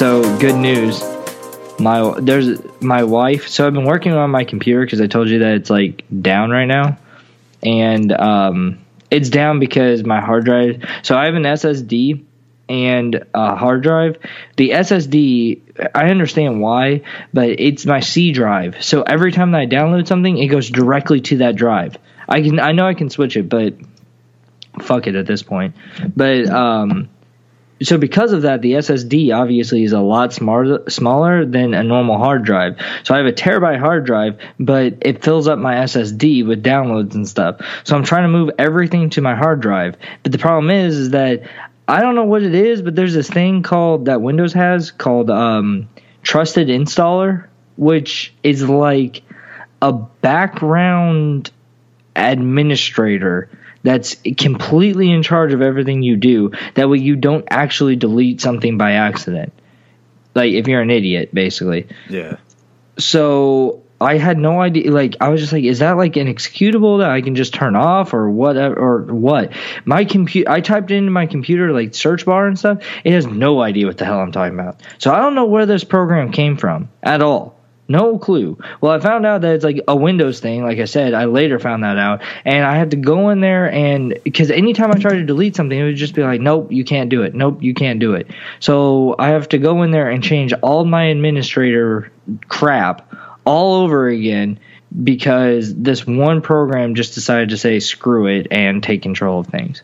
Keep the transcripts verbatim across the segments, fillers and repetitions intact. So good news. My there's my wife. So I've been working on my computer because I told you that it's like down right now, and um, it's down because my hard drive. So I have an S S D and a hard drive. The S S D, I understand why, but it's my C drive. So every time that I download something, it goes directly to that drive. I can I know I can switch it, but fuck it at this point. But um. So because of that, the S S D obviously is a lot smarter, smaller than a normal hard drive. So I have a terabyte hard drive, but it fills up my S S D with downloads and stuff. So I'm trying to move everything to my hard drive. But the problem is, is that I don't know what it is, but there's this thing called that Windows has called um, Trusted Installer, which is like a background administrator that's completely in charge of everything you do. That way you don't actually delete something by accident. Like, if you're an idiot, basically. Yeah. So I had no idea. Like, I was just like, is that like an executable that I can just turn off or whatever or what? My computer, I typed into my computer, like, search bar and stuff. It has no idea what the hell I'm talking about. So I don't know where this program came from at all. No clue. Well, I found out that it's like a Windows thing. Like I said, I later found that out. And I had to go in there and – because anytime I tried to delete something, it would just be like, nope, you can't do it. Nope, you can't do it. So I have to go in there and change all my administrator crap all over again because this one program just decided to say screw it and take control of things.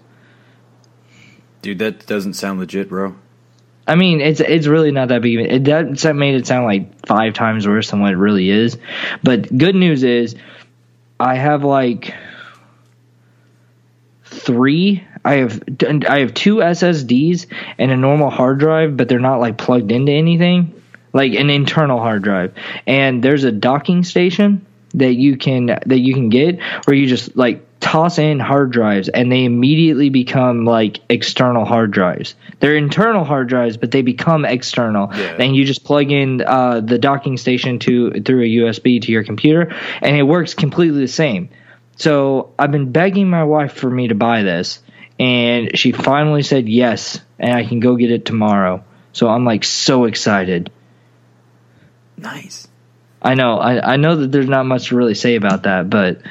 Dude, that doesn't sound legit, bro. I mean, it's it's really not that big. It, that, that made it sound like five times worse than what it really is. But good news is I have like three. I have I have two S S Ds and a normal hard drive, but they're not like plugged into anything, like an internal hard drive. And there's a docking station that you can that you can get where you just like toss in hard drives and they immediately become like external hard drives. They're internal hard drives, but they become external. Yeah. And you just plug in uh, the docking station to through a U S B to your computer and it works completely the same. So I've been begging my wife for me to buy this and she finally said yes and I can go get it tomorrow. So I'm like so excited. Nice. I know. I, I know that there's not much to really say about that, but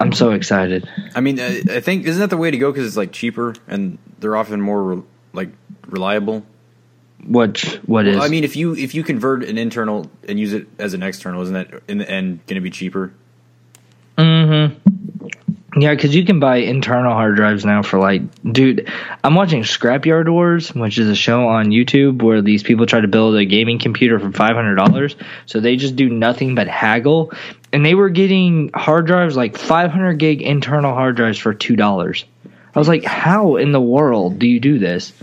I'm so excited. I mean, I, I think isn't that the way to go because it's like cheaper and they're often more re, like reliable. What what is? Well, I mean, if you if you convert an internal and use it as an external, isn't that in the end going to be cheaper? Mm-hmm. Yeah, because you can buy internal hard drives now for like, dude. I'm watching Scrapyard Wars, which is a show on YouTube where these people try to build a gaming computer for five hundred dollars. So they just do nothing but haggle. And they were getting hard drives, like five hundred gig internal hard drives for two dollars. I was like, how in the world do you do this?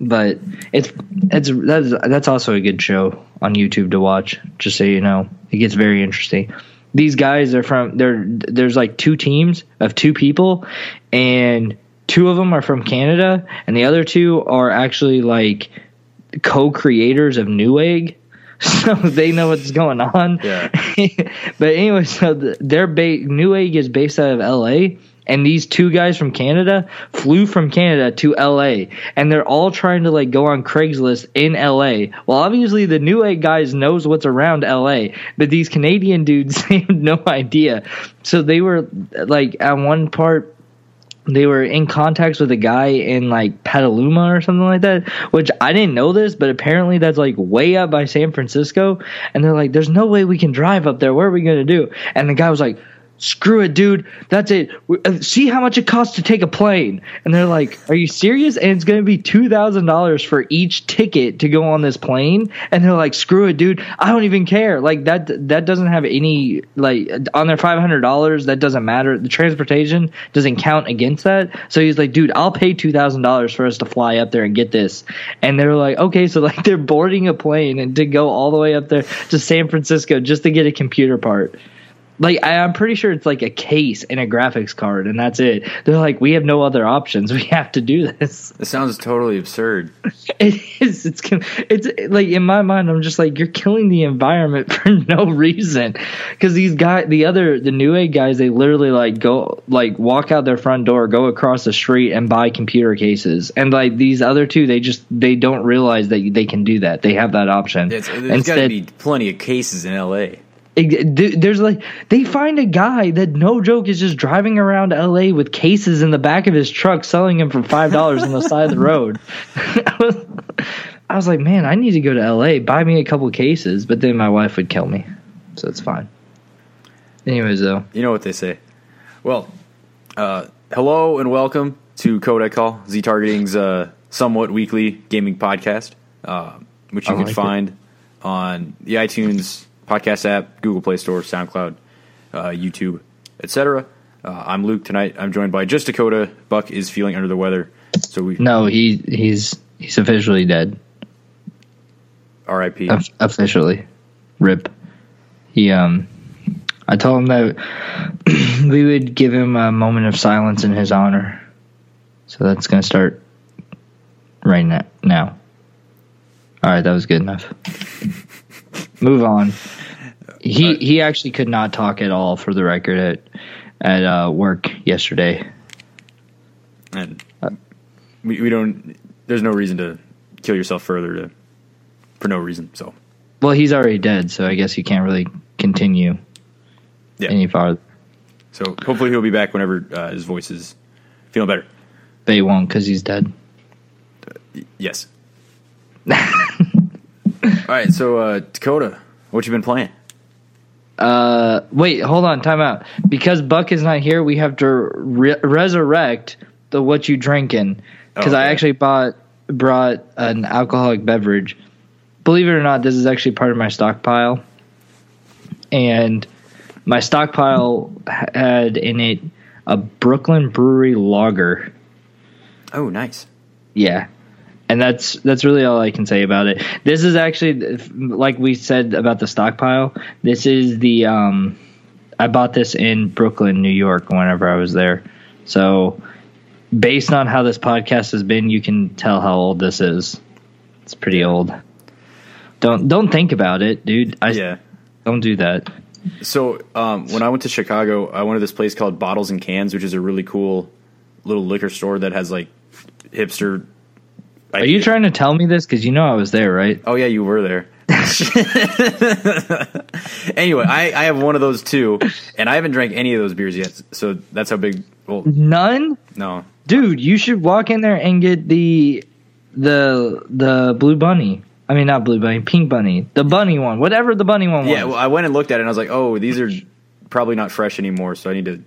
But it's it's that's that's also a good show on YouTube to watch, just so you know. It gets very interesting. These guys are from they're there's like two teams of two people, and two of them are from Canada, and the other two are actually like co-creators of Newegg. So they know what's going on. Yeah. But anyway, so their ba- Newegg is based out of L A, and these two guys from Canada flew from Canada to L A, and they're all trying to like go on Craigslist in L A. Well, obviously the Newegg guys knows what's around L A, but these Canadian dudes they have no idea. So they were like at one part. They were in contacts with a guy in like Petaluma or something like that, which I didn't know this, but apparently that's like way up by San Francisco. And they're like, there's no way we can drive up there. What are we going to do? And the guy was like, screw it, dude. That's it. See how much it costs to take a plane. And they're like, are you serious? And it's going to be two thousand dollars for each ticket to go on this plane. And they're like, screw it, dude. I don't even care. Like that, that doesn't have any, like on their five hundred dollars, that doesn't matter. The transportation doesn't count against that. So he's like, dude, I'll pay two thousand dollars for us to fly up there and get this. And they're like, okay. So like they're boarding a plane and to go all the way up there to San Francisco just to get a computer part. Like, I, I'm pretty sure it's like a case and a graphics card, and that's it. They're like, we have no other options. We have to do this. It sounds totally absurd. It is. It's, it's like, in my mind, I'm just like, you're killing the environment for no reason. Because these guys, the other, the Newegg guys, they literally like go, like walk out their front door, go across the street and buy computer cases. And like these other two, they just, they don't realize that they can do that. They have that option. It's, there's Instead, gotta be plenty of cases in L A. There's like, they find a guy that, no joke, is just driving around L A with cases in the back of his truck, selling them for five dollars on the side of the road. I was, I was like, man, I need to go to L A, buy me a couple cases, but then my wife would kill me, so it's fine. Anyways, though, you know what they say. Well, uh, hello and welcome to Code I Call Z Targeting's uh, somewhat weekly gaming podcast, uh, which you like can find it. on the iTunes podcast app, Google Play Store, SoundCloud, uh, YouTube, et cetera. Uh, I'm Luke tonight. I'm joined by just Dakota. Buck is feeling under the weather, so we no. He he's he's officially dead. R I P. O- officially, rip. He um, I told him that we would give him a moment of silence in his honor. So that's gonna start right now. Now. All right, that was good enough. Move on. He uh, he actually could not talk at all, for the record, at at uh, work yesterday. And uh, we we don't. There's no reason to kill yourself further to for no reason. So. Well, he's already dead, so I guess you can't really continue yeah. any farther. So hopefully he'll be back whenever uh, his voice is feeling better. They won't, because he's dead. Uh, y- yes. All right, so uh, Dakota, what you been playing? Uh, wait, hold on, time out. Because Buck is not here, we have to re- resurrect the what you drinking. Because oh, okay. I actually bought brought an alcoholic beverage. Believe it or not, this is actually part of my stockpile, and my stockpile had in it a Brooklyn Brewery lager. Oh, nice. Yeah. And that's that's really all I can say about it. This is actually, like we said about the stockpile, this is the um, – I bought this in Brooklyn, New York, whenever I was there. So based on how this podcast has been, you can tell how old this is. It's pretty old. Don't don't think about it, dude. I, yeah. Don't do that. So um, when I went to Chicago, I went to this place called Bottles and Cans, which is a really cool little liquor store that has like hipster – I Are you trying to tell me this? Because you know I was there, right? Oh, yeah, you were there. Anyway, I, I have one of those, too, and I haven't drank any of those beers yet, so that's how big... Well, none? No. Dude, you should walk in there and get the the the Blue Bunny. I mean, not Blue Bunny, Pink Bunny. The bunny one, whatever the bunny one was. Yeah, well, I went and looked at it, and I was like, oh, these are probably not fresh anymore, so I need to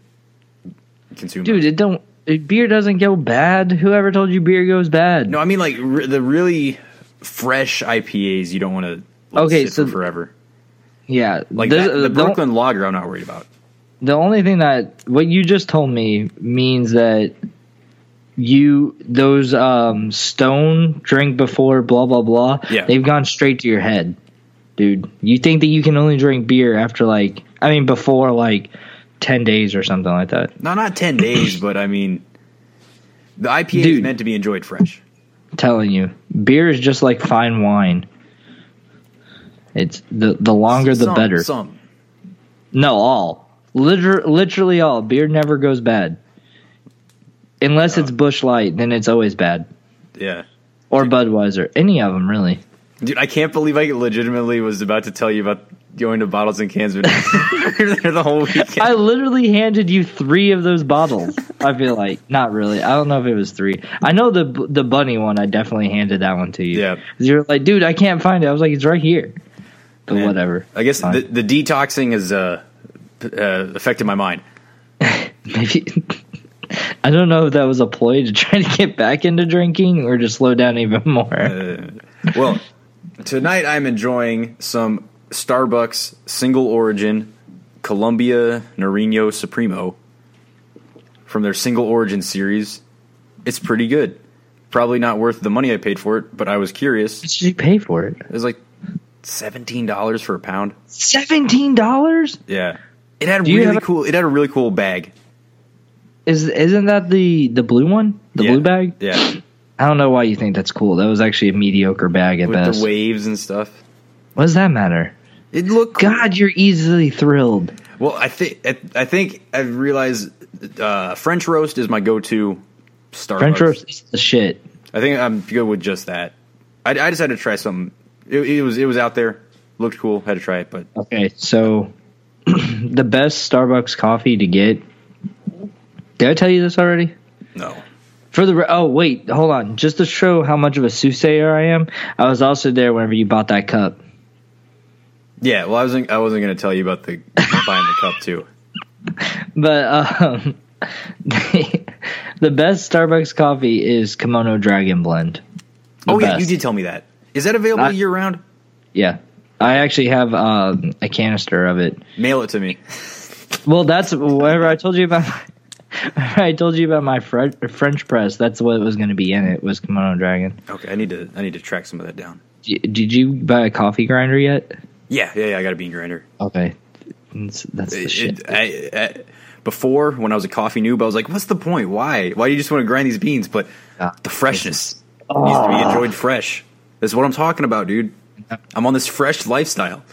consume Dude, them. it don't... Beer doesn't go bad. Whoever told you beer goes bad? No, I mean like r- the really fresh I P As you don't want to like, okay, sit so for forever. Yeah. Like this, that, the Brooklyn the, lager I'm not worried about. The only thing that – what you just told me means that you – those um, Stone drink before blah, blah, blah. Yeah. They've gone straight to your head, dude. You think that you can only drink beer after like – I mean before like – ten days or something like that. No, not ten days, but I mean, the I P A Dude, is meant to be enjoyed fresh. I'm telling you, beer is just like fine wine. It's the the longer some, the better. Some, no, all, Liter- literally all. Beer never goes bad, unless no. it's Busch Light. Then it's always bad. Yeah, or dude, Budweiser, any of them really. Dude, I can't believe I legitimately was about to tell you about going to Bottles and Cans, but they're the whole weekend. I literally handed you three of those bottles. I feel like not really. I don't know if it was three. I know the the bunny one. I definitely handed that one to you. Yeah, you're like, dude, I can't find it. I was like, it's right here. But Man, whatever. I guess the, the detoxing has uh, uh, affected my mind. Maybe I don't know if that was a ploy to try to get back into drinking or to slow down even more. Uh, well. Tonight I'm enjoying some Starbucks single origin Colombia Nariño Supremo from their single origin series. It's pretty good. Probably not worth the money I paid for it, but I was curious. What did you pay for it? It was like seventeen dollars for a pound. seventeen dollars? Yeah. It had Do really cool. It had a really cool bag. Is isn't that the the blue one? The yeah. blue bag? Yeah. I don't know why you think that's cool. That was actually a mediocre bag at With best. The waves and stuff. What does that matter? It looked. Cool. God, you're easily thrilled. Well, I think I think I realized uh, French roast is my go-to. Starbucks. French roast is the shit. I think I'm good with just that. I, I decided to try something. It, it was it was out there, looked cool, had to try it. But okay, so the best Starbucks coffee to get. Did I tell you this already? No. For the oh wait, hold on. Just to show how much of a soothsayer I am, I was also there whenever you bought that cup. Yeah, well, I wasn't I wasn't going to tell you about the buying the cup too. But um, the best Starbucks coffee is Kimono Dragon Blend. The oh best. Yeah, you did tell me that. Is that available I, year round? Yeah, I actually have uh, a canister of it. Mail it to me. Well, that's whatever I told you about. My, I told you about my French, French press. That's what was going to be in it. Was Kimono Dragon? Okay, I need to I need to track some of that down. D- did you buy a coffee grinder yet? Yeah, yeah, yeah. I got a bean grinder. Okay, that's, that's the it, shit. It, I, I, before, when I was a coffee noob, I was like, "What's the point? Why? Why do you just want to grind these beans?" But uh, the freshness oh. needs to be enjoyed fresh. That's what I'm talking about, dude. I'm on this fresh lifestyle,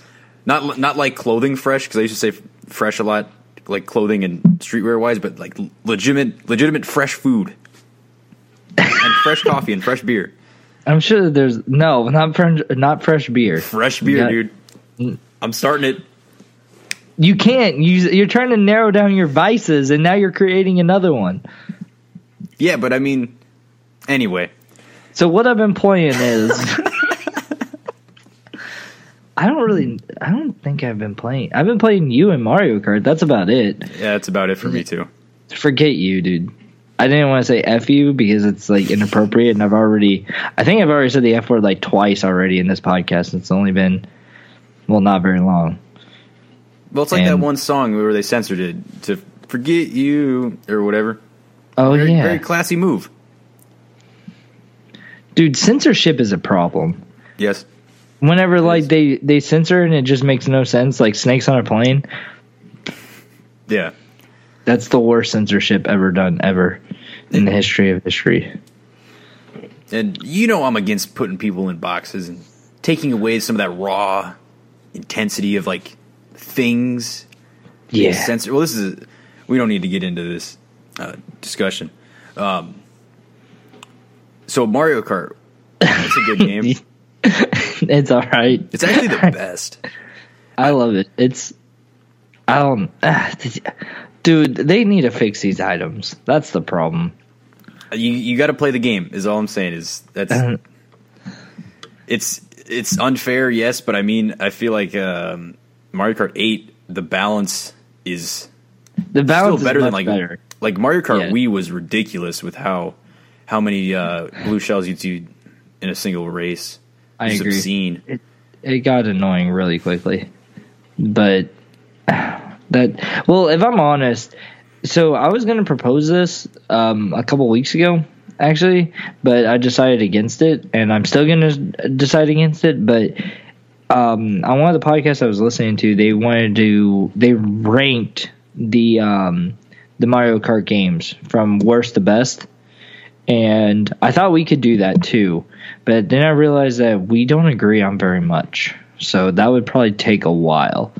not not like clothing fresh, because I used to say fresh a lot, like clothing and streetwear wise, but like legitimate, legitimate fresh food and fresh coffee and fresh beer. I'm sure that there's no not fresh, not fresh beer, fresh beer, yeah. dude. I'm starting it. You can't. You, you're trying to narrow down your vices, and now you're creating another one. Yeah, but I mean, anyway. So what I've been playing is I don't really I don't think I've been playing I've been playing you and Mario Kart. That's about it. Yeah, that's about it for me too. Forget you, dude. I didn't want to say F you because it's like inappropriate, and I've already I think I've already said the F word like twice already in this podcast. It's only been well not very long. Well, it's like and, that one song where they censored it to forget you or whatever. Oh very, yeah. Very classy move. Dude, censorship is a problem. Yes. Whenever like they, they censor and it just makes no sense, like Snakes on a Plane. Yeah. That's the worst censorship ever done, ever, in the history of history. And you know I'm against putting people in boxes and taking away some of that raw intensity of like things. Yeah. Censor. Well, this is a, we don't need to get into this uh, discussion. Um So Mario Kart, that's a good game. It's all right. It's actually the best. I love it. It's, I don't, ah, dude. They need to fix these items. That's the problem. You you got to play the game. Is all I'm saying. Is that's it's it's unfair, yes, but I mean, I feel like um, Mario Kart eight, the balance is the balance still better is much than like better. Like Mario Kart yeah. Wii was ridiculous with how. How many uh, blue shells you do in a single race? I it's agree. Obscene. It, it got annoying really quickly, but that. Well, if I'm honest, so I was going to propose this um, a couple weeks ago, actually, but I decided against it, and I'm still going to decide against it. But um, on one of the podcasts I was listening to, they wanted to they ranked the um, the Mario Kart games from worst to best. And I thought we could do that too, but then I realized that we don't agree on very much. So that would probably take a while.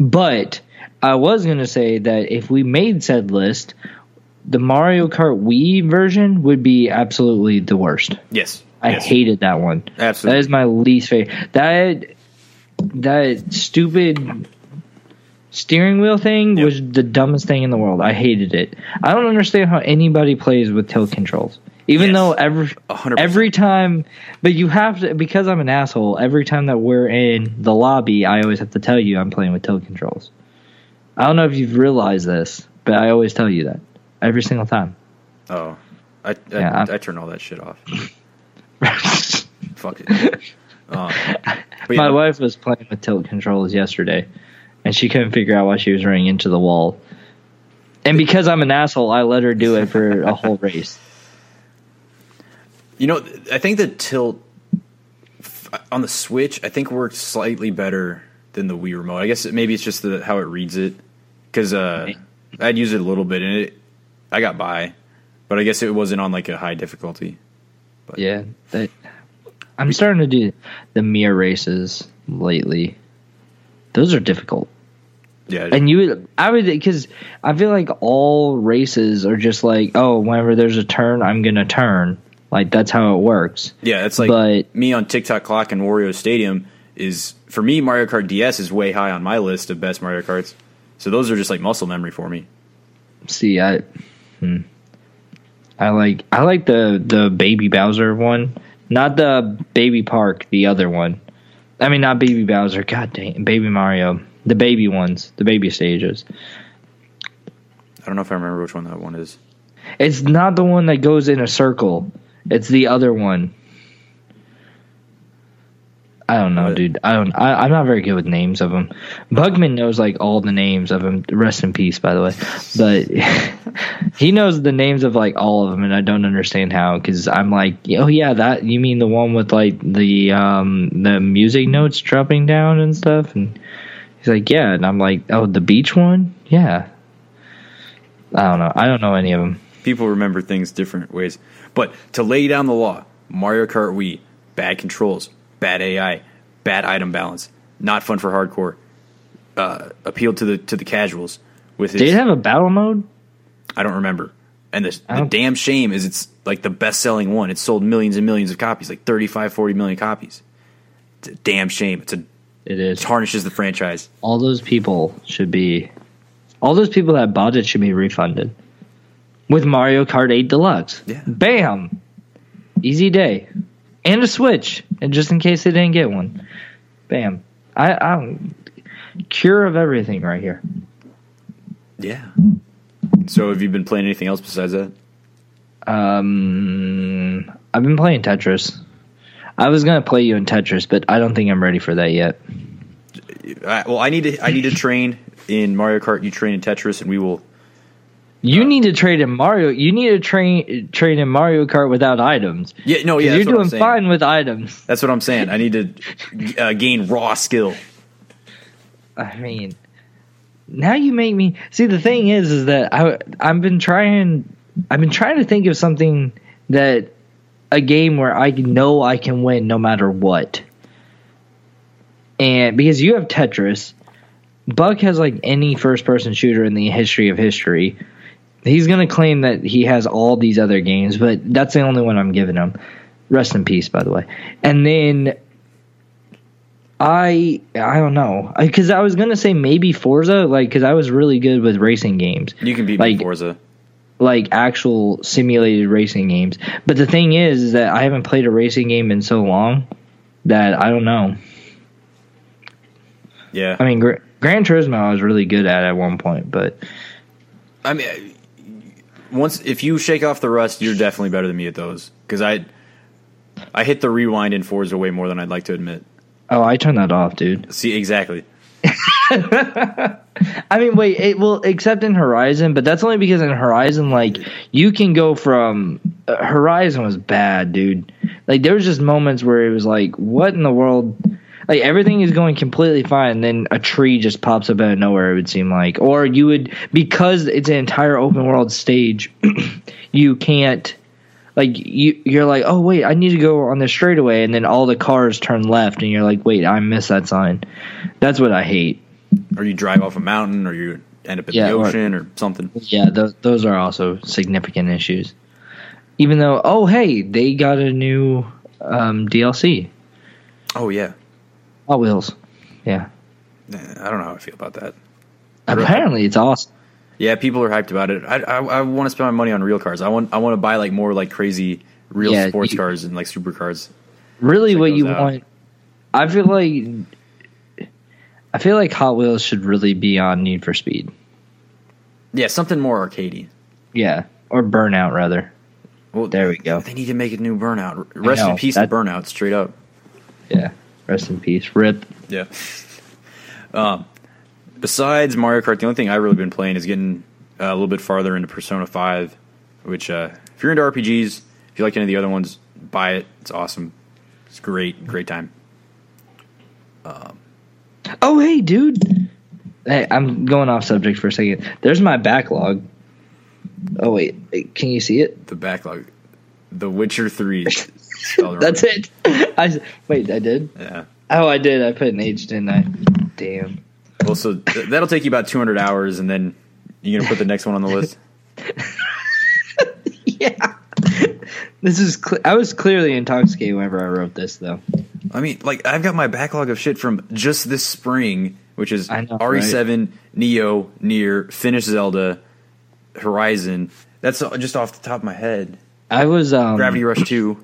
But I was going to say that if we made said list, the Mario Kart Wii version would be absolutely the worst. Yes. I yes. hated that one. Absolutely. That is my least favorite. That that stupid steering wheel thing yep. was the dumbest thing in the world. I hated it. I don't understand how anybody plays with tilt controls. Even yes. though every one hundred percent. Every time, but you have to, because I'm an asshole, every time that we're in the lobby, I always have to tell you I'm playing with tilt controls. I don't know if you've realized this, but I always tell you that. Every single time. Oh. I I, yeah, I, I turn all that shit off. Fuck it. Um, but, My yeah. wife was playing with tilt controls yesterday, and she couldn't figure out why she was running into the wall. And because I'm an asshole, I let her do it for a whole race. You know, I think the tilt on the Switch, I think worked slightly better than the Wii remote. I guess it, maybe it's just the, how it reads it. because uh, I'd used it a little bit and it, I got by, but I guess it wasn't on like a high difficulty. But. Yeah, that, I'm starting to do the mirror races lately. Those are difficult. Yeah, and you, I would, because I feel like all races are just like, oh, whenever there's a turn, I'm gonna turn. Like that's how it works. Yeah, it's like but, me on TikTok Clock and Wario Stadium is for me. Mario Kart D S is way high on my list of best Mario Karts. So those are just like muscle memory for me. See, I, hmm. I like I like the the Baby Bowser one, not the Baby Park, the other one. I mean, not Baby Bowser. God dang, Baby Mario. The baby ones, the baby stages. I don't know if I remember which one that one is. It's not the one that goes in a circle. It's the other one. I don't know, what? dude. I don't. I, I'm not very good with names of them. Bugman knows like all the names of them. Rest in peace, by the way. But he knows the names of like all of them, and I don't understand how. Because I'm like, oh yeah, that you mean the one with like the um the music notes dropping down and stuff and. He's like, yeah, and I'm like, oh, the beach one? Yeah. I don't know. I don't know any of them. People remember things different ways. But to lay down the law, Mario Kart Wii, bad controls, bad A I, bad item balance, not fun for hardcore, uh, appealed to the to the casuals. With his, did it have a battle mode? I don't remember. And the, the damn shame is it's like the best-selling one. It's sold millions and millions of copies, like thirty-five, forty million copies. It's a damn shame. It's a It is. Tarnishes the franchise. All those people should be... All those people that bought it should be refunded. With Mario Kart eight Deluxe. Yeah. Bam! Easy day. And a Switch. And just in case they didn't get one. Bam. I, I'm... Cure of everything right here. Yeah. So have you been playing anything else besides that? Um, I've been playing Tetris. I was gonna play you in Tetris, but I don't think I'm ready for that yet. I, well, I need to. I need to train in Mario Kart. You train in Tetris, and we will. You uh, need to train in Mario. You need to train train in Mario Kart without items. Yeah, no, yeah, you're doing fine with items. That's what I'm saying. I need to uh, gain raw skill. I mean, now you make me see. The thing is, is that I I've been trying. I've been trying to think of something that. A game where I know I can win no matter what. And because you have Tetris, Buck has like any first person shooter in the history of history. He's going to claim that he has all these other games, but that's the only one I'm giving him. Rest in peace, by the way. And then I I don't know. Because I, I was going to say maybe Forza, like because I was really good with racing games. You can beat like, me Forza. Like actual simulated racing games. But the thing is, is that I haven't played a racing game in so long that I don't know. Yeah. I mean, Gran, Gran Turismo I was really good at at one point, but I mean once if you shake off the rust, you're definitely better than me at those cuz I I hit the rewind in Forza way more than I'd like to admit. Oh, I turned that off, dude. See, exactly. I mean, wait, it will except in Horizon, but that's only because in Horizon, like you can go from uh, Horizon was bad, dude. Like there was just moments where it was like, what in the world? Like everything is going completely fine, and then a tree just pops up out of nowhere. It would seem like, or you would because it's an entire open world stage. you can't like you. You're like, oh wait, I need to go on the straightaway, and then all the cars turn left, and you're like, wait, I missed that sign. That's what I hate. Or you drive off a mountain, or you end up in yeah, the ocean, or, or something. Yeah, th- those are also significant issues. Even though, oh, hey, they got a new um, D L C. Oh, yeah. Hot Wheels. Yeah. I don't know how I feel about that. Apparently, it's awesome. Yeah, people are hyped about it. I I, I want to spend my money on real cars. I want I want to buy like more like crazy real yeah, sports you, cars and like supercars. Really, what you out. want? I feel like. I feel like Hot Wheels should really be on Need for Speed. Yeah, something more arcadey. Yeah, or Burnout, rather. Well, there we go. They need to make a new Burnout. Rest know, in peace that, to Burnout, straight up. Yeah, rest in peace. Rip. Yeah. Um, besides Mario Kart, the only thing I've really been playing is getting uh, a little bit farther into Persona five, which uh, if you're into R P Gs, if you like any of the other ones, buy it. It's awesome. It's great. Great time. Um. Oh, hey, dude. Hey, I'm going off subject for a second. There's my backlog. Oh, wait. Can you see it? The backlog. The Witcher three. That's it. I, wait, I did? Yeah. Oh, I did. I put an age, didn't I? Damn. Well, so th- that'll take you about two hundred hours, and then you're going to put the next one on the list? Yeah. This is. Cl- I was clearly intoxicated whenever I wrote this, though. I mean, like, I've got my backlog of shit from just this spring, which is I know, R E seven, right? Neo, Nier, Finish Zelda, Horizon. That's just off the top of my head. I was um, Gravity Rush two.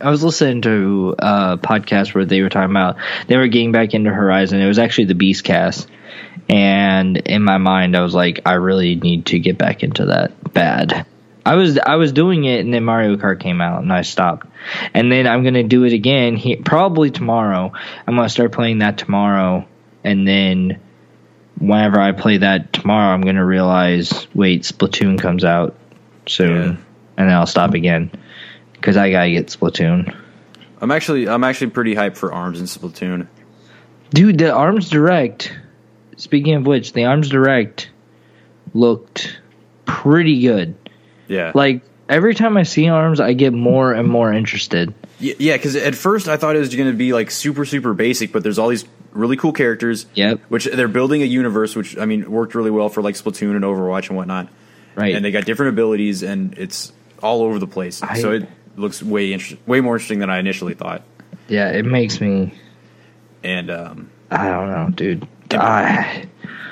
I was listening to a podcast where they were talking about they were getting back into Horizon. It was actually the Beast Cast, and in my mind, I was like, I really need to get back into that bad. I was I was doing it, and then Mario Kart came out, and I stopped. And then I'm gonna do it again he, probably tomorrow. I'm gonna start playing that tomorrow, and then whenever I play that tomorrow, I'm gonna realize, wait, Splatoon comes out soon, yeah. And then I'll stop again. Because I gotta get Splatoon. I'm actually I'm actually pretty hyped for Arms and Splatoon. Dude, the Arms Direct, speaking of which, the Arms Direct looked pretty good. Yeah. Like, every time I see Arms, I get more and more interested. Yeah, because at first I thought it was going to be, like, super, super basic, but there's all these really cool characters. Yep. Which, they're building a universe, which, I mean, worked really well for, like, Splatoon and Overwatch and whatnot. Right. And they got different abilities, and it's all over the place. I, so it... looks way inter- way more interesting than I initially thought. Yeah, it makes me. And um, I don't know, dude. I...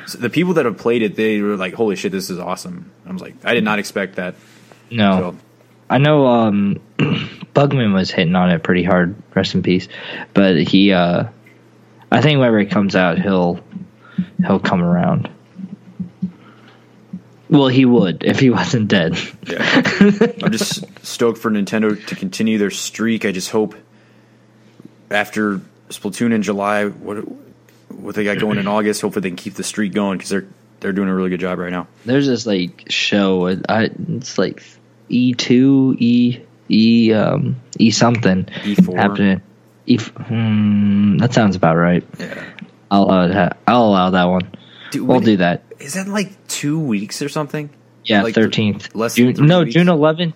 So the people that have played it, they were like, "Holy shit, this is awesome!" I was like, "I did not expect that." No, so, I know. Um, Bugman was hitting on it pretty hard. Rest in peace. But he, uh, I think whenever it comes out, he'll he'll come around. Well, he would if he wasn't dead. Yeah. I'm just stoked for Nintendo to continue their streak. I just hope after Splatoon in July, what what they got going in August, hopefully they can keep the streak going because they're they're doing a really good job right now. There's this like show, I, it's like E two, E E um E something E four happening. E hmm, that sounds about right. Yeah, I'll allow that, I'll allow that one. Dude, we'll do it, that. Is that like two weeks or something? Yeah, like thirteenth. Less June, than no, weeks? June eleventh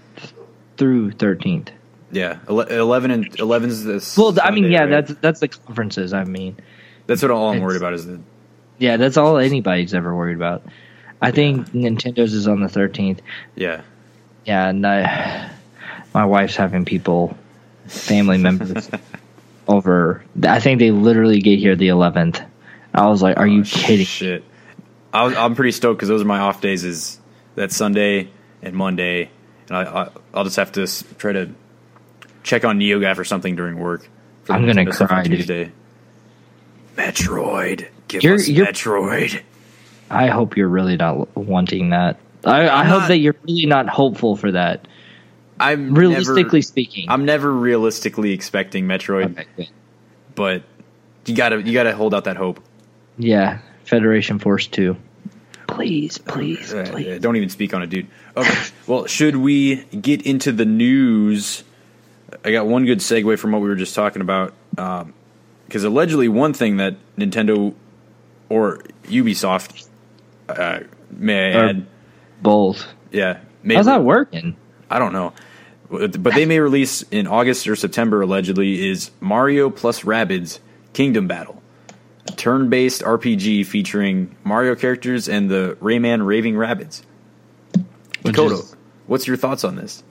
through thirteenth. Yeah, eleven and eleven's this. Well, Sunday, I mean, yeah, right? that's that's the conferences. I mean, that's what all I'm worried about is the. Yeah, that's all anybody's ever worried about. I yeah. think Nintendo's is on the thirteenth. Yeah. Yeah, and I, my wife's having people, family members, over. I think they literally get here the eleventh. I was like, "Are oh, you kidding?" Shit. I was, I'm pretty stoked because those are my off days. Is that Sunday and Monday, and I, I I'll just have to try to check on NeoGAF or something during work. For I'm gonna cry, dude. Metroid, give you're, us you're, Metroid. I hope you're really not wanting that. I, I hope not, that you're really not hopeful for that. I'm realistically never, speaking. I'm never realistically expecting Metroid, okay, but you gotta you gotta hold out that hope. Yeah. Federation Force two. Please, please, please. Uh, don't even speak on it, dude. Okay. Well, should we get into the news? I got one good segue from what we were just talking about. Um, because allegedly one thing that Nintendo or Ubisoft, uh, may I add. Both. Yeah. May How's re- that working? I don't know. But they may release in August or September, allegedly, is Mario plus Rabbids Kingdom Battle. Turn-based R P G featuring Mario characters and the Rayman Raving Rabbids. Dakota, is, what's your thoughts on this?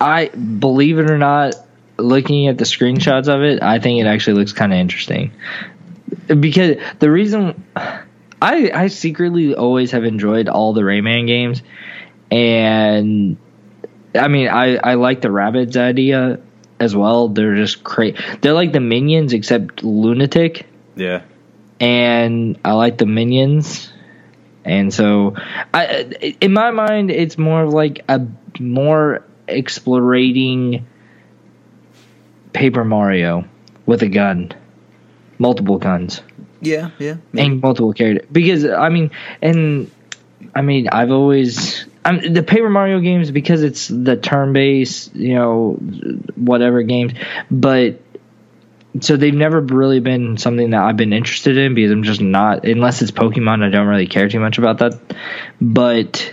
I believe it or not, looking at the screenshots of it, I think it actually looks kind of interesting. Because the reason I I secretly always have enjoyed all the Rayman games, and I mean I I like the Rabbids idea as well. They're just crazy. They're like the Minions except lunatic. Yeah, and I like the Minions, and so I, in my mind, it's more like a more explorating Paper Mario with a gun, multiple guns. Yeah, yeah, maybe. And multiple characters. Because I mean, and I mean, I've always I'm, the Paper Mario games because it's the turn-based, you know, whatever games, but so they've never really been something that I've been interested in, because I'm just not, unless it's Pokemon, I don't really care too much about that. But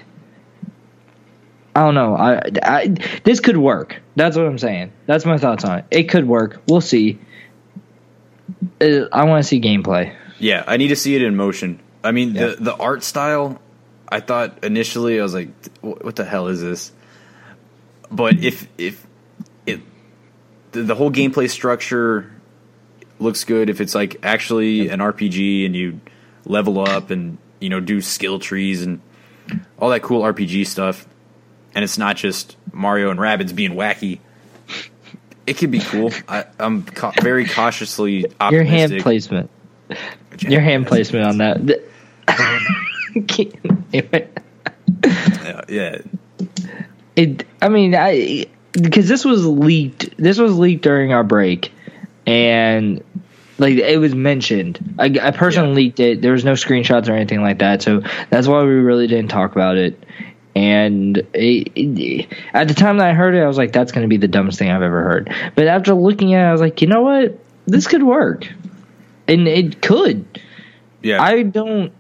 I don't know. I, I this could work. That's what I'm saying. That's my thoughts on it. It could work. We'll see. I want to see gameplay. Yeah, I need to see it in motion. I mean, yeah. the the art style, I thought initially, I was like, what the hell is this? But if if it the, the whole gameplay structure looks good, if it's like actually an R P G and you level up and, you know, do skill trees and all that cool R P G stuff, and it's not just Mario and Rabbids being wacky, it could be cool. I, I'm ca- very cautiously optimistic. Your hand placement. Your hand placement on that. yeah, yeah. It. I mean, I because this was leaked. This was leaked during our break, and like it was mentioned. I, I personally yeah. leaked it. There was no screenshots or anything like that, so that's why we really didn't talk about it. And it, it, at the time that I heard it, I was like, "That's going to be the dumbest thing I've ever heard." But after looking at it, I was like, "You know what? This could work." And it could. Yeah. I don't.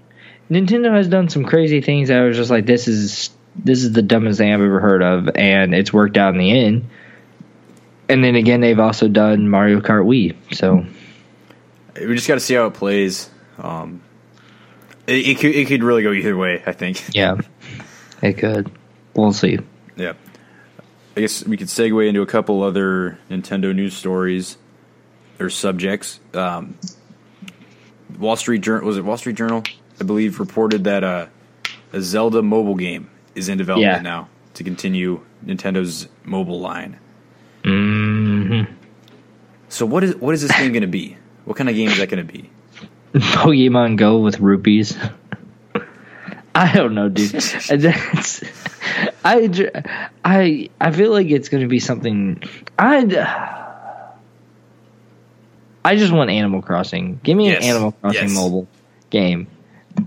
Nintendo has done some crazy things that I was just like, this is this is the dumbest thing I've ever heard of, and it's worked out in the end. And then again, they've also done Mario Kart Wii. So we just got to see how it plays. Um, it, it could it could really go either way, I think. Yeah, it could. We'll see. Yeah. I guess we could segue into a couple other Nintendo news stories or subjects. Um, Wall Street Journal was it Wall Street Journal, I believe, reported that uh, a Zelda mobile game is in development yeah. now to continue Nintendo's mobile line. Mm-hmm. So what is what is this game going to be? What kind of game is that going to be? Pokemon Go with rupees. I don't know, dude. That's, I I I feel like it's going to be something. I. I just want Animal Crossing. Give me yes. an Animal Crossing yes. mobile game.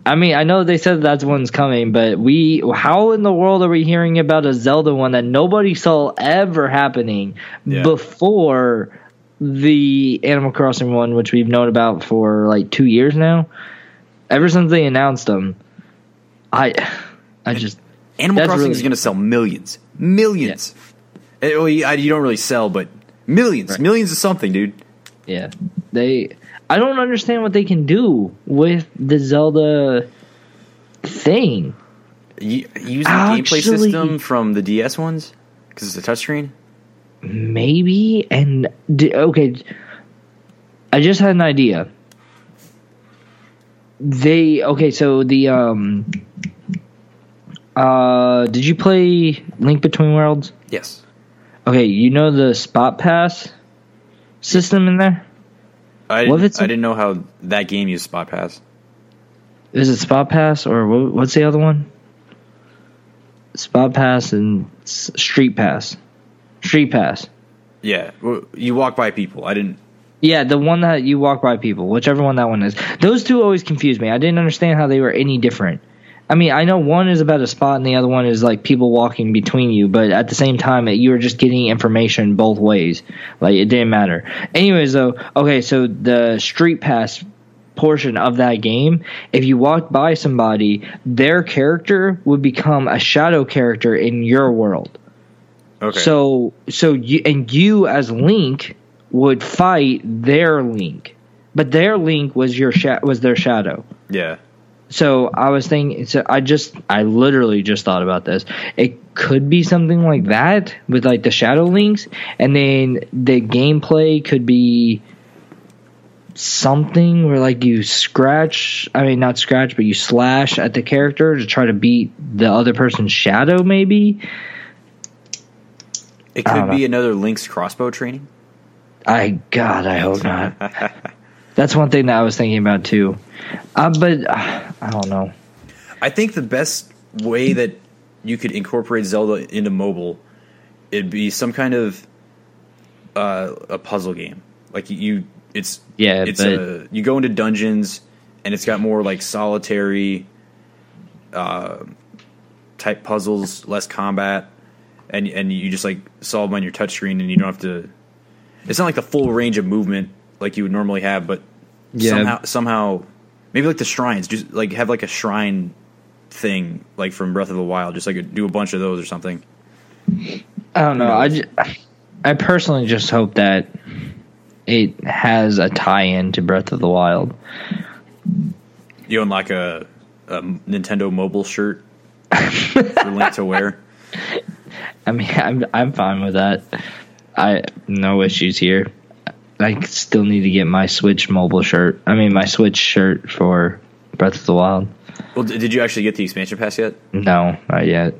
I mean, I know they said that one's coming, but we how in the world are we hearing about a Zelda one that nobody saw ever happening yeah. before the Animal Crossing one, which we've known about for like two years now? Ever since they announced them, I I just... Animal Crossing really is going to sell millions. Millions. Yeah. It, well, you, I, you don't really sell, but millions. Right. Millions of something, dude. Yeah, they. I don't understand what they can do with the Zelda thing. You, using Actually, the gameplay system from the D S ones because it's a touchscreen. Maybe and okay. I just had an idea. They okay. So the um. Uh, did you play Link Between Worlds? Yes. Okay, you know the Spot Pass system in there? I what didn't, I didn't know how that game used Spot Pass. Is it Spot Pass or what, what's the other one? Spot Pass and Street Pass. Street Pass. Yeah, you walk by people. I didn't. Yeah, the one that you walk by people, whichever one that one is. Those two always confused me. I didn't understand how they were any different. I mean, I know one is about a spot and the other one is like people walking between you, but at the same time, you were just getting information both ways. Like, it didn't matter. Anyways, though, okay, so the Street Pass portion of that game, if you walked by somebody, their character would become a shadow character in your world. Okay. So, so you, and you as Link would fight their Link, but their Link was your sha- was their shadow. Yeah. So I was thinking, so I just, I literally just thought about this. It could be something like that with like the shadow links, and then the gameplay could be something where like you scratch, I mean not scratch, but you slash at the character to try to beat the other person's shadow maybe. It could be another Link's crossbow training. I, God, I hope not. That's one thing that I was thinking about too. Uh, but uh, I don't know. I think the best way that you could incorporate Zelda into mobile, it'd be some kind of uh, a puzzle game. Like you, it's yeah, it's a, you go into dungeons and it's got more like solitary uh, type puzzles, less combat, and and you just like solve them on your touchscreen, and you don't have to. It's not like the full range of movement like you would normally have, but yeah. somehow somehow maybe like the shrines, just like have like a shrine thing like from Breath of the Wild, just like do a bunch of those or something. I don't know. I just, I personally just hope that it has a tie-in to Breath of the Wild. You own like a, a Nintendo mobile shirt for Link to wear. I mean, I'm I'm fine with that. I no issues here. I still need to get my Switch mobile shirt. I mean, my Switch shirt for Breath of the Wild. Well, did you actually get the expansion pass yet? No, not yet.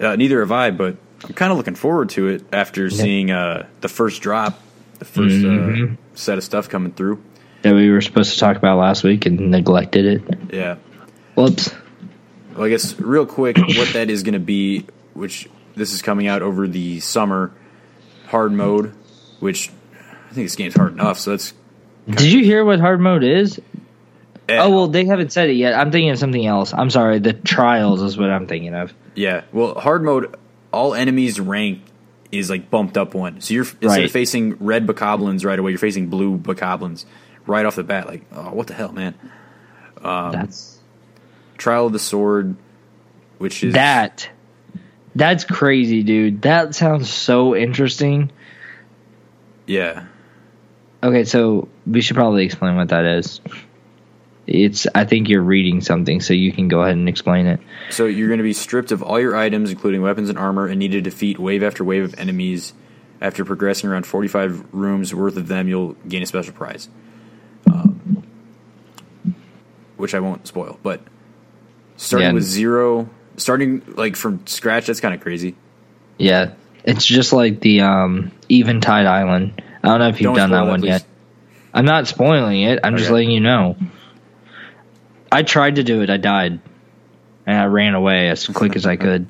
Uh, neither have I, but I'm kind of looking forward to it after yeah. seeing uh, the first drop, the first mm-hmm. uh, set of stuff coming through. That we were supposed to talk about last week and neglected it. Yeah. Whoops. Well, I guess real quick, what that is going to be, which this is coming out over the summer, hard mode, which I think this game's hard enough, so that's... Did you hear what hard mode is? Yeah. Oh, well, they haven't said it yet. I'm thinking of something else. I'm sorry. The trials is what I'm thinking of. Yeah. Well, hard mode, all enemies rank is like bumped up one. So you're instead right. of facing red bokoblins right away, you're facing blue bokoblins right off the bat. Like, oh, what the hell, man? Um, that's Trial of the Sword, which is that. That's crazy, dude. That sounds so interesting. Yeah. Okay, so we should probably explain what that is. It's. I think you're reading something, so you can go ahead and explain it. So you're going to be stripped of all your items, including weapons and armor, and need to defeat wave after wave of enemies. After progressing around forty-five rooms worth of them, you'll gain a special prize, um, which I won't spoil. But starting yeah. with zero, starting like from scratch, that's kind of crazy. Yeah, it's just like the um, Eventide Island. I don't know if you've don't done that one that, yet. I'm not spoiling it. I'm okay. just letting you know. I tried to do it. I died, and I ran away as quick as I could.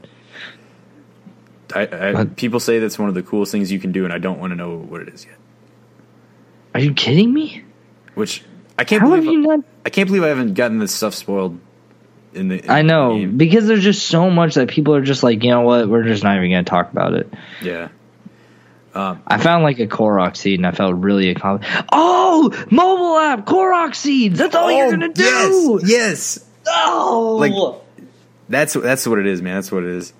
I, I, people say that's one of the coolest things you can do, and I don't want to know what it is yet. Are you kidding me? Which I can't. How believe have you I, not? I can't believe I haven't gotten this stuff spoiled. In the in I know the game. Because there's just so much that people are just like, you know what? We're just not even going to talk about it. Yeah. Um, I found like a Korok seed, and I felt really accomplished. Oh, mobile app Korok seeds. That's all oh, you're gonna do. Yes. yes. Oh, like that's that's what it is, man. That's what it is,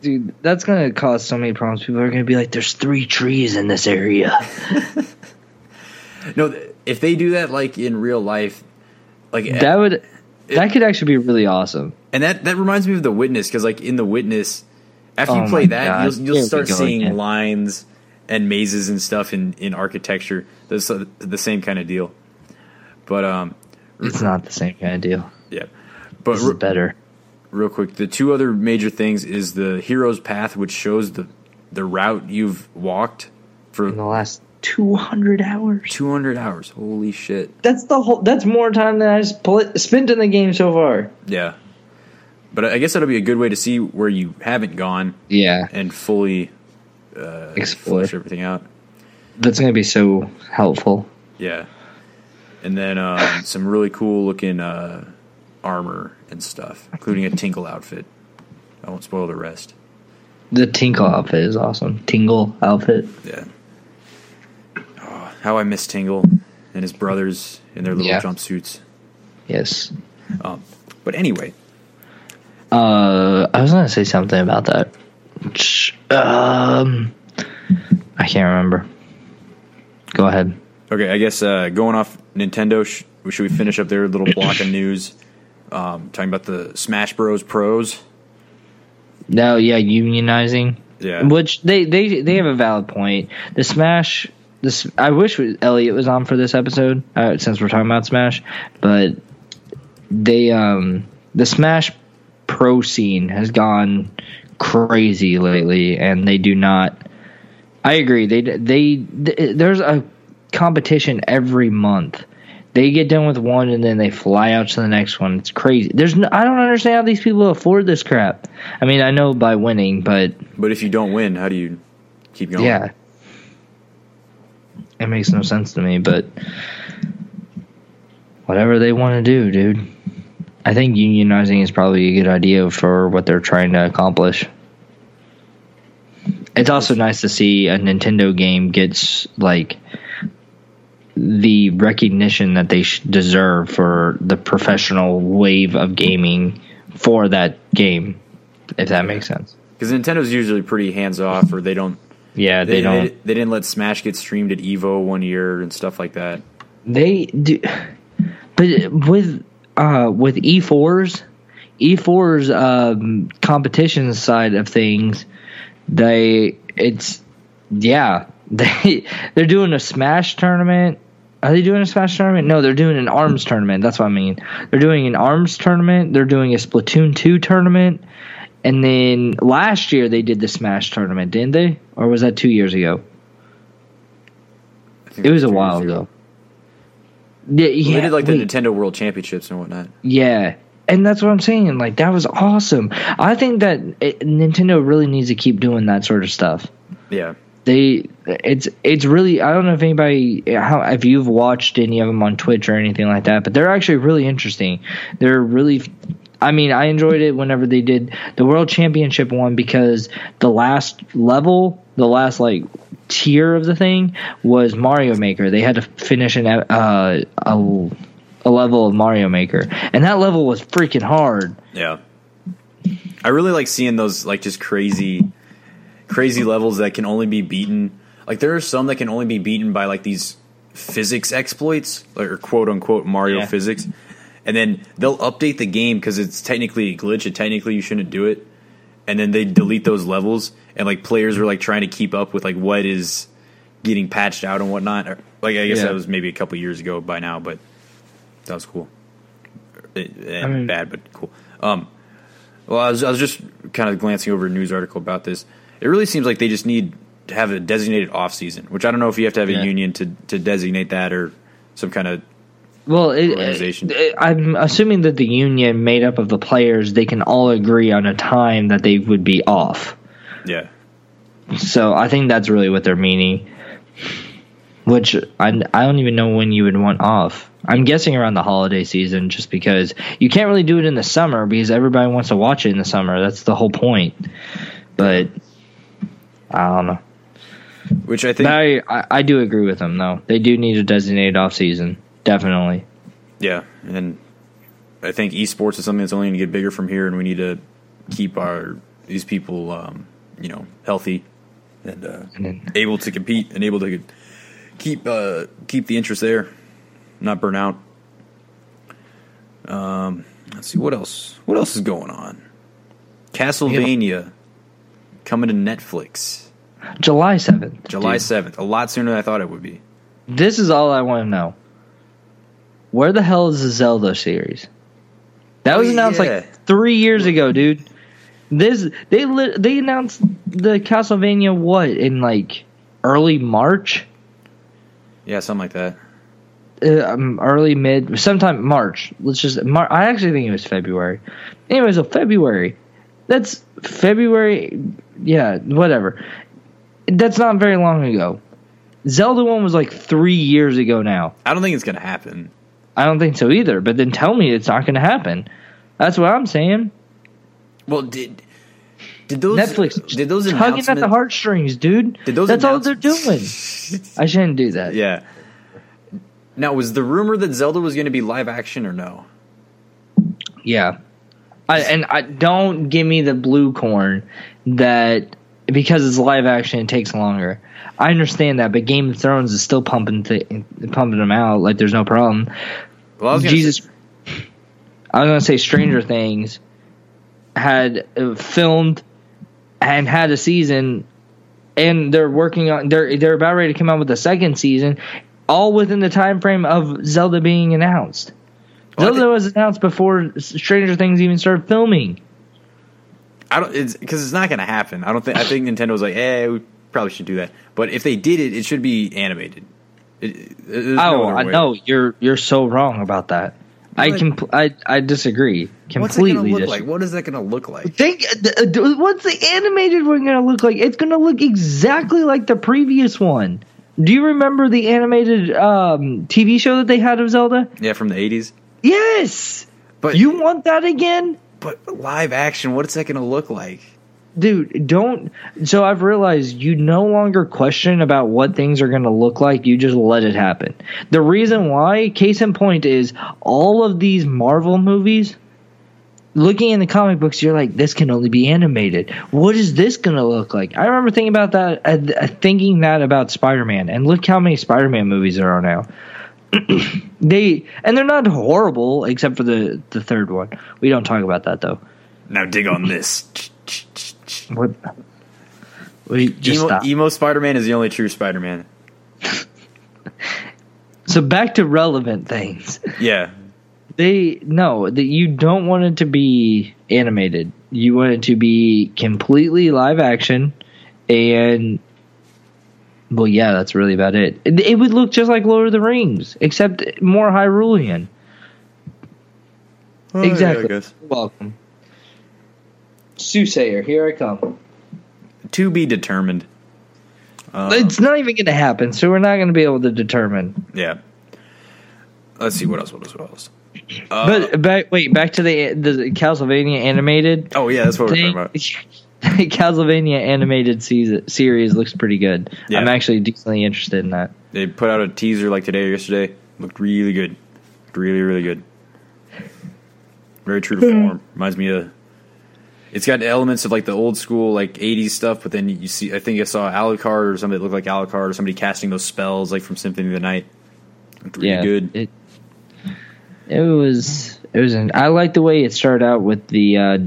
dude. That's gonna cause so many problems. People are gonna be like, "There's three trees in this area." No, if they do that, like in real life, like that would it, that could actually be really awesome. And that that reminds me of The Witness, because like in The Witness, after oh you play that, God. you'll, you'll start seeing in. lines. And mazes and stuff in, in architecture. That's uh, the same kind of deal. But um, it's not the same kind of deal. Yeah. But this re- is better. Real quick, the two other major things is the hero's path, which shows the, the route you've walked for in the last two hundred hours. two hundred hours. Holy shit. That's the whole that's more time than I spl- spent in the game so far. Yeah. But I guess that'll be a good way to see where you haven't gone. Yeah. And fully Uh, explore everything out. That's going to be so helpful. Yeah. And then uh, some really cool looking uh, armor and stuff, including a Tingle outfit. I won't spoil the rest. The Tingle outfit is awesome. Tingle outfit. Yeah. Oh, how I miss Tingle and his brothers in their little yeah. jumpsuits. Yes. Um, but anyway. Uh, I was going to say something about that. Um, I can't remember. Go ahead. Okay, I guess uh, going off Nintendo, sh- should we finish up their little block of news? Um, talking about the Smash Bros. Pros. No, yeah, unionizing. Yeah, which they, they, they have a valid point. The Smash, this I wish Elliot was on for this episode uh, since we're talking about Smash, but they um the Smash Pro scene has gone crazy lately, and they do not. I agree. They, they they there's a competition every month. They get done with one, and then they fly out to the next one. It's crazy. There's no, I don't understand how these people afford this crap. I mean, I know by winning, but but if you don't win, how do you keep going? Yeah, it makes no sense to me. But whatever they want to do, dude. I think unionizing is probably a good idea for what they're trying to accomplish. It's also nice to see a Nintendo game gets like the recognition that they deserve for the professional wave of gaming for that game, if that makes sense. Because Nintendo's usually pretty hands-off, or they don't... Yeah, they, they don't... They, they didn't let Smash get streamed at Evo one year and stuff like that. They do... But with uh, with E four's, E four's um, competition side of things, they... It's... Yeah. They, they're doing a Smash tournament. Are they doing a Smash tournament? No, they're doing an Arms tournament. That's what I mean. They're doing an Arms tournament. They're doing a Splatoon two tournament. And then last year they did the Smash tournament, didn't they? Or was that two years ago? I think it was a while ago. Yeah, well, yeah, they did like the wait. Nintendo World Championships and whatnot. Yeah. And that's what I'm saying. Like, that was awesome. I think that it, Nintendo really needs to keep doing that sort of stuff. Yeah. They, it's it's really, I don't know if anybody, how, if you've watched any of them on Twitch or anything like that, but they're actually really interesting. They're really, I mean, I enjoyed it whenever they did the World Championship one, because the last level, the last like tier of the thing was Mario Maker. They had to finish an, uh, a, a level of Mario Maker, and that level was freaking hard. Yeah. I really like seeing those like just crazy... crazy levels that can only be beaten. Like, there are some that can only be beaten by like these physics exploits, or quote unquote Mario yeah. physics, and then they'll update the game because it's technically a glitch and technically you shouldn't do it, and then they delete those levels, and like players are like trying to keep up with like what is getting patched out and whatnot. Like, I guess yeah. that was maybe a couple years ago by now, but that was cool. It, it, I mean, bad but cool. Um, well, I was I was just kind of glancing over a news article about this. It really seems like they just need to have a designated off season, which I don't know if you have to have a yeah. union to, to designate that, or some kind of well it, organization. It, it, I'm assuming that the union made up of the players, they can all agree on a time that they would be off. Yeah. So I think that's really what they're meaning. Which I, I don't even know when you would want off. I'm guessing around the holiday season, just because you can't really do it in the summer because everybody wants to watch it in the summer. That's the whole point. But I don't know. Which I think I, I I do agree with them though. They do need a designated off season, definitely. Yeah, and I think esports is something that's only going to get bigger from here, and we need to keep our these people, um, you know, healthy and, uh, and then, able to compete and able to keep uh, keep the interest there, not burn out. Um, let's see what else. What else is going on? Castlevania. Yeah. Coming to Netflix. July seventh. July dude. seventh. A lot sooner than I thought it would be. This is all I want to know. Where the hell is the Zelda series? That was announced yeah. like three years ago, dude. This They li- they announced the Castlevania, what, in like early March? Yeah, something like that. Uh, um, early, mid, sometime March. Let's just, Mar- I actually think it was February. Anyways, so February. That's February... Yeah, whatever. That's not very long ago. Zelda one was like three years ago now. I don't think it's going to happen. I don't think so either, but then tell me it's not going to happen. That's what I'm saying. Well, did did those... Netflix, did those tugging at the heartstrings, dude. Did those That's all they're doing. I shouldn't do that. Yeah. Now, was the rumor that Zelda was going to be live action or no? Yeah. I, and I, don't give me the blue corn that because it's live action it takes longer. I understand that, but Game of Thrones is still pumping th- pumping them out like there's no problem. Well, I was Jesus, say- I was gonna say Stranger Things had uh, filmed and had a season, and they're working on they're they're about ready to come out with a second season, all within the time frame of Zelda being announced. Zelda was announced before Stranger Things even started filming. I don't, it's because it's not going to happen. I don't think. I think Nintendo was like, "Eh, we probably should do that." But if they did it, it should be animated. It, oh, no I know you're you're so wrong about that. What? I can compl- I I disagree completely. What's it going to look disagree. like? What is that going to look like? Think what's the animated one going to look like? It's going to look exactly like the previous one. Do you remember the animated um, T V show that they had of Zelda? Yeah, from the eighties. Yes, but you want that again? But live action, what is that going to look like? Dude, don't – so I've realized you no longer question about what things are going to look like. You just let it happen. The reason why, case in point, is all of these Marvel movies, looking in the comic books, you're like, this can only be animated. What is this going to look like? I remember thinking about that uh, – thinking that about Spider-Man, and look how many Spider-Man movies there are now. they And they're not horrible except for the, the third one. We don't talk about that though. Now dig on this. What? Wait, just emo, stop. Emo Spider-Man is the only true Spider-Man. So back to relevant things. Yeah. They no, that you don't want it to be animated. You want it to be completely live action, and well, yeah, that's really about it. It, it would look just like Lord of the Rings, except more Hyrulean. Oh, exactly. Yeah, you're welcome. Soothsayer, here I come. To be determined. Um, it's not even going to happen, so we're not going to be able to determine. Yeah. Let's see what else. What else? What else? Uh, but back, wait, back to the the Castlevania animated. Oh yeah, that's what thing. We're talking about. The Castlevania animated season, series looks pretty good. Yeah. I'm actually decently interested in that. They put out a teaser like today or yesterday. Looked really good. Looked really, really good. Very true to form. Reminds me of. It's got elements of like the old school like eighties stuff, but then you see, I think I saw Alucard or somebody that looked like Alucard or somebody casting those spells like from Symphony of the Night. It's really yeah, good. It, it was it was. An, I like the way it started out with the uh,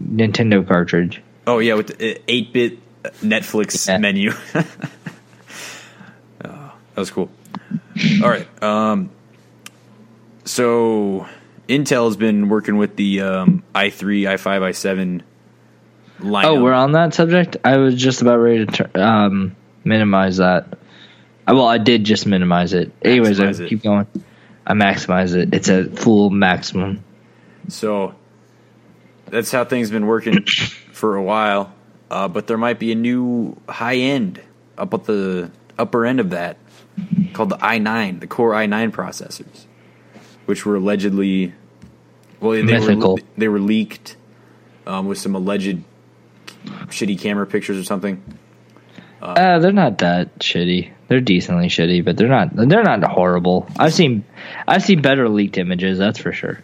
Nintendo cartridge. Oh yeah, with the eight-bit Netflix yeah. menu. oh, that was cool. All right, um, so. Intel's been working with the um, i three, i five, i seven lineup. Oh, we're on that subject? I was just about ready to ter- um, minimize that. I, well, I did just minimize it. Anyways, maximize I it. keep going. I maximize it. It's a full maximum. So that's how things been working for a while. Uh, but there might be a new high end up at the upper end of that called the i nine, the Core i nine processors. Which were allegedly, well, they Mythical. were they were leaked um, with some alleged shitty camera pictures or something. Uh, uh, they're not that shitty. They're decently shitty, but they're not they're not horrible. I've seen I've seen better leaked images, that's for sure.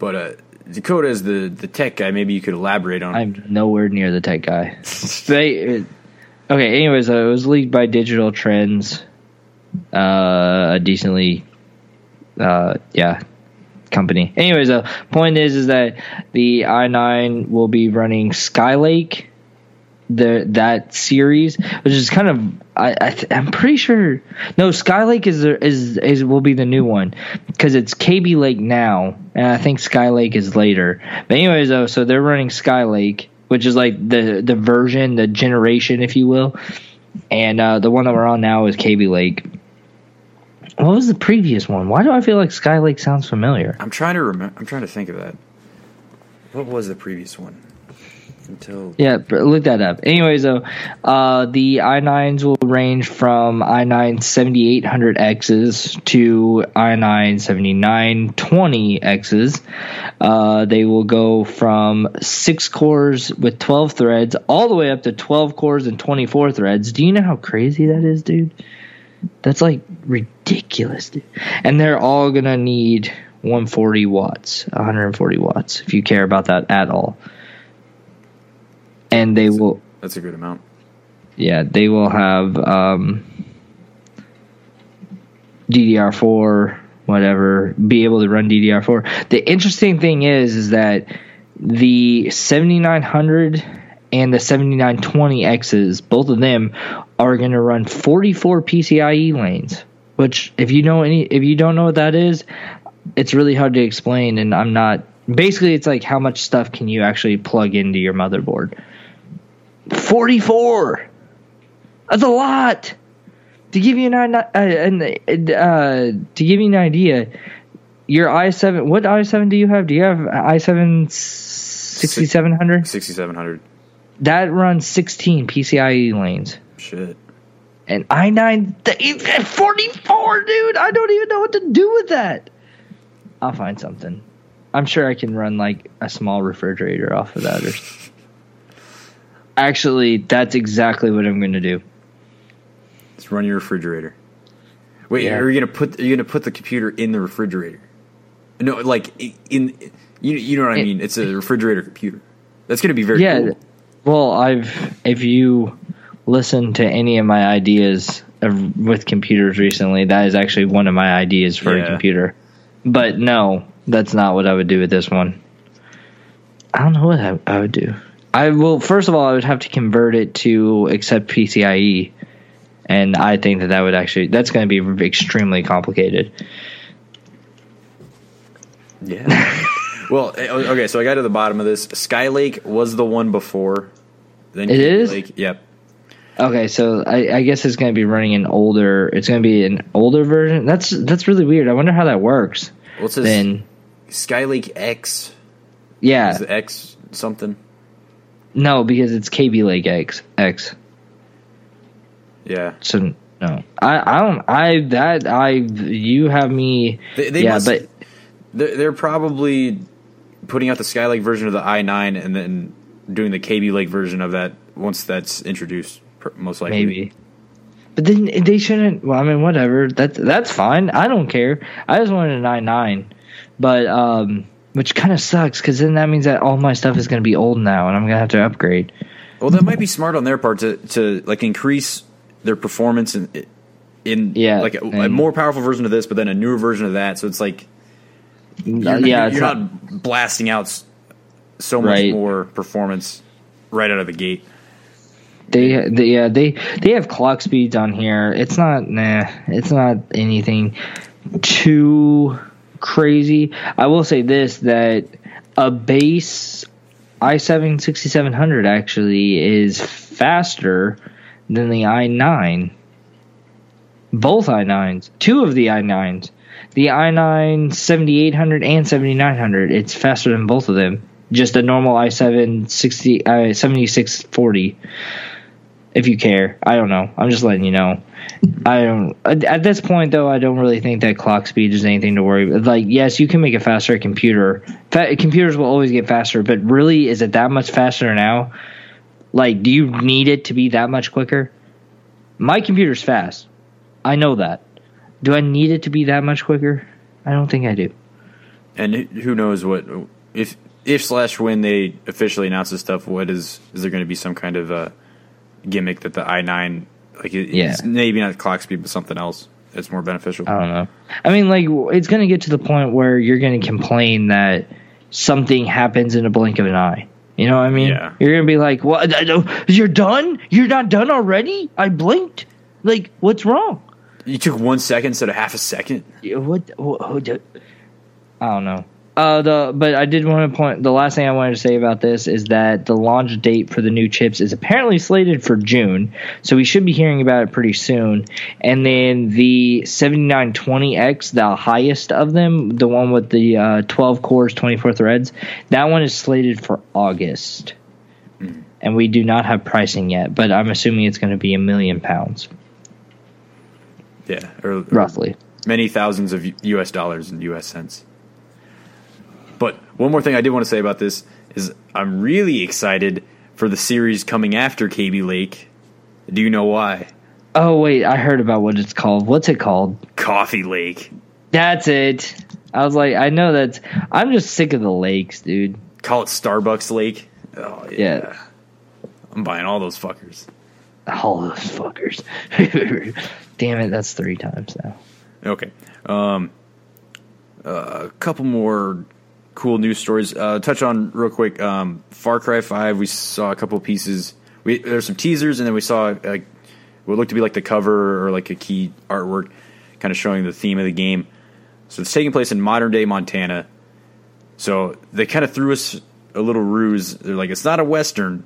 But uh, Dakota is the, the tech guy. Maybe you could elaborate on. I'm nowhere near the tech guy. they, okay. Anyways, uh, it was leaked by Digital Trends. Uh, decently. Uh, yeah, company. Anyways, the uh, point is is that the i nine will be running Skylake, the that series, which is kind of I, I th- I'm pretty sure. No, Skylake is is is will be the new one because it's K B Lake now, and I think Skylake is later. But anyways, though, so they're running Skylake, which is like the the version, the generation, if you will, and uh, the one that we're on now is K B Lake. What was the previous one? Why do I feel like Skylake sounds familiar? I'm trying to remember. I'm trying to think of that. What was the previous one? Until yeah, look that up. Anyways, though, uh, the i nines will range from i nine seventy-eight hundred X's to i nine seventy-nine twenty X's. Uh, they will go from six cores with twelve threads all the way up to twelve cores and twenty-four threads. Do you know how crazy that is, dude? That's like ridiculous, dude. And they're all gonna need one hundred forty watts, one hundred forty watts, if you care about that at all. And they that's will. A, that's a good amount. Yeah, they will have um, D D R four, whatever, be able to run D D R four. The interesting thing is, is that the seventy-nine hundred. And the seventy-nine twenty X's, both of them are going to run forty-four PCIe lanes. Which, if you know any, if you don't know what that is, it's really hard to explain. And I'm not. Basically, it's like how much stuff can you actually plug into your motherboard? forty-four. That's a lot. To give you an uh, uh, to give you an idea, your i seven. What i seven do you have? Do you have i seven sixty-seven hundred? sixty-seven hundred. That runs sixteen PCIe lanes. Shit. And i nine, th- forty-four, dude. I don't even know what to do with that. I'll find something. I'm sure I can run like a small refrigerator off of that. Or Actually, that's exactly what I'm going to do. Let's run your refrigerator. Wait, yeah. are you gonna put are you gonna put the computer in the refrigerator? No, like in you you know what I it, mean. It's a refrigerator computer. That's gonna be very yeah, cool. Well, I've if you listen to any of my ideas of, with computers recently, that is actually one of my ideas for yeah. a computer. But no, that's not what I would do with this one. I don't know what I, I would do. I will first of all, I would have to convert it to accept P C I E. And I think that that would actually... That's going to be extremely complicated. Yeah. Well, okay, so I got to the bottom of this. Skylake was the one before. Then it is? Lake. Yep. Okay, so I, I guess it's going to be running an older... It's going to be an older version. That's that's really weird. I wonder how that works. What's this? Then, Skylake X? Yeah. Is it X something? No, because it's K B Lake X. X. Yeah. So no, I, I don't. I that I you have me. They, they yeah, must, but they're, they're probably putting out the Skylake version of the i nine and then doing the K B Lake version of that once that's introduced, most likely. Maybe. But then they shouldn't. Well, I mean, whatever. That's that's fine. I don't care. I just wanted an i nine, but um, which kind of sucks because then that means that all my stuff is going to be old now, and I'm going to have to upgrade. Well, that might be smart on their part to to like increase their performance in, in yeah, like a, a more powerful version of this, but then a newer version of that. So it's like, you're, uh, yeah, you're, it's you're not, not blasting out so much right. more performance right out of the gate. They, they, yeah, they, they have clock speeds on here. It's not, nah, it's not anything too crazy. I will say this, that a base i seven sixty-seven hundred actually is faster than the i nine, both i nines, two of the i nines, the i nine seventy-eight hundred and seventy-nine hundred. It's faster than both of them. Just a normal i seven sixty, uh, seventy-six forty. If you care, I don't know. I'm just letting you know. I don't. At, at this point, though, I don't really think that clock speed is anything to worry about. Like, yes, you can make a faster computer. Fa- computers will always get faster, but really, is it that much faster now? Like, do you need it to be that much quicker? My computer's fast. I know that. Do I need it to be that much quicker? I don't think I do. And who knows what if if slash when they officially announce this stuff? What is is there going to be some kind of uh, gimmick that the i nine like it, yeah. it's maybe not clock speed but something else that's more beneficial? I don't know. I mean, like it's going to get to the point where you're going to complain that something happens in a blink of an eye. You know what I mean? Yeah. You're going to be like, "What? I don't, you're done? You're not done already? I blinked. Like, what's wrong? You took one second instead of half a second." Yeah, what, what, what? I don't know. Uh, the But I did want to point – the last thing I wanted to say about this is that the launch date for the new chips is apparently slated for June. So we should be hearing about it pretty soon. And then the seventy-nine twenty X, the highest of them, the one with the uh, twelve cores, twenty-four threads, that one is slated for August. Mm. And we do not have pricing yet, but I'm assuming it's going to be a million pounds. Yeah. Or, or roughly. Many thousands of U S dollars and U S cents. But one more thing I did want to say about this is I'm really excited for the series coming after K B Lake. Do you know why? Oh, wait. I heard about what it's called. What's it called? Coffee Lake. That's it. I was like, I know that's... I'm just sick of the lakes, dude. Call it Starbucks Lake. Oh, yeah. yeah. I'm buying all those fuckers. All those fuckers. Damn it. That's three times now. Okay. Um, uh, a couple more... cool news stories. Uh, touch on real quick. Um, Far Cry Five. We saw a couple pieces. We there's some teasers, and then we saw like what looked to be like the cover or like a key artwork, kind of showing the theme of the game. So it's taking place in modern day Montana. So they kind of threw us a little ruse. They're like, it's not a Western,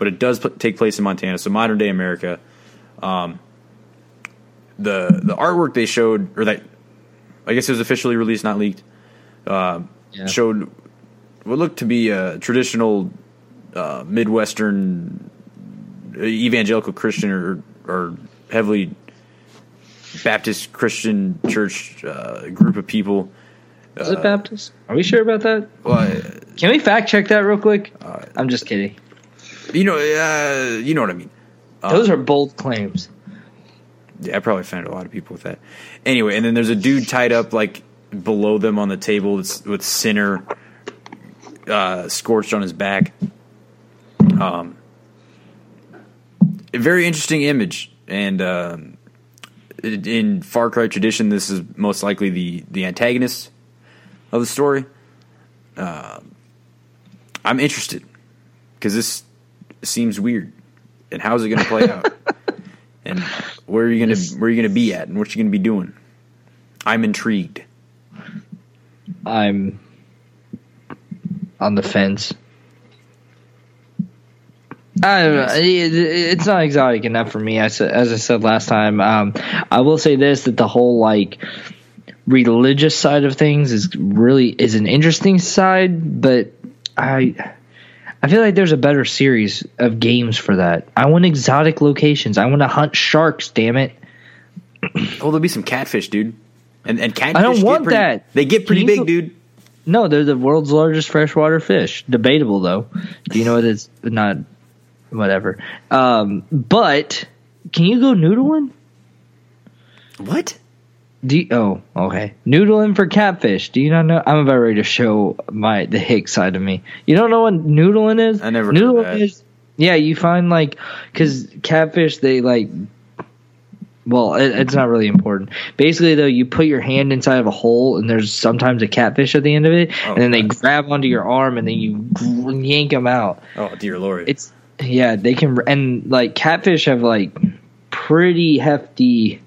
but it does pl- take place in Montana. So modern day America. Um, the the artwork they showed, or that I guess it was officially released, not leaked. Uh, Yeah. Showed what looked to be a traditional uh, Midwestern evangelical Christian or, or heavily Baptist Christian church uh, group of people. Is uh, it Baptist? Are we sure about that? Well, I, Can we fact check that real quick? Uh, I'm just kidding. You know, uh, you know what I mean. Um, Those are bold claims. Yeah, I probably offended a lot of people with that. Anyway, and then there's a dude tied up like below them on the table with Sinner uh, scorched on his back. Um, a very interesting image, and um, in Far Cry tradition, this is most likely the the antagonist of the story. Uh, I'm interested because this seems weird, and how's it going to play out? And where are you going to where are you going to be at, and what you going to be doing? I'm intrigued. I'm on the fence. I don't know. It's not exotic enough for me. As I said last time, um, I will say this: that the whole like religious side of things is really is an interesting side, but I. I feel like there's a better series of games for that. I want exotic locations. I want to hunt sharks, damn it. Well, there'll be some catfish, dude. And and catfish I don't want pretty, that. They get pretty big, go- dude. No, they're the world's largest freshwater fish. Debatable, though. Do you know what it's not? Whatever. Um, but can you go noodling? What? Do you, oh, okay. Noodling for catfish. Do you not know? I'm about ready to show my the hick side of me. You don't know what noodling is? I never noodling heard that. Is, yeah, you find like because catfish they like. Well, it, it's not really important. Basically, though, you put your hand inside of a hole, and there's sometimes a catfish at the end of it, oh, and then they God. grab onto your arm, and then you yank them out. Oh dear Lord! It's yeah, they can and like catfish have like pretty hefty.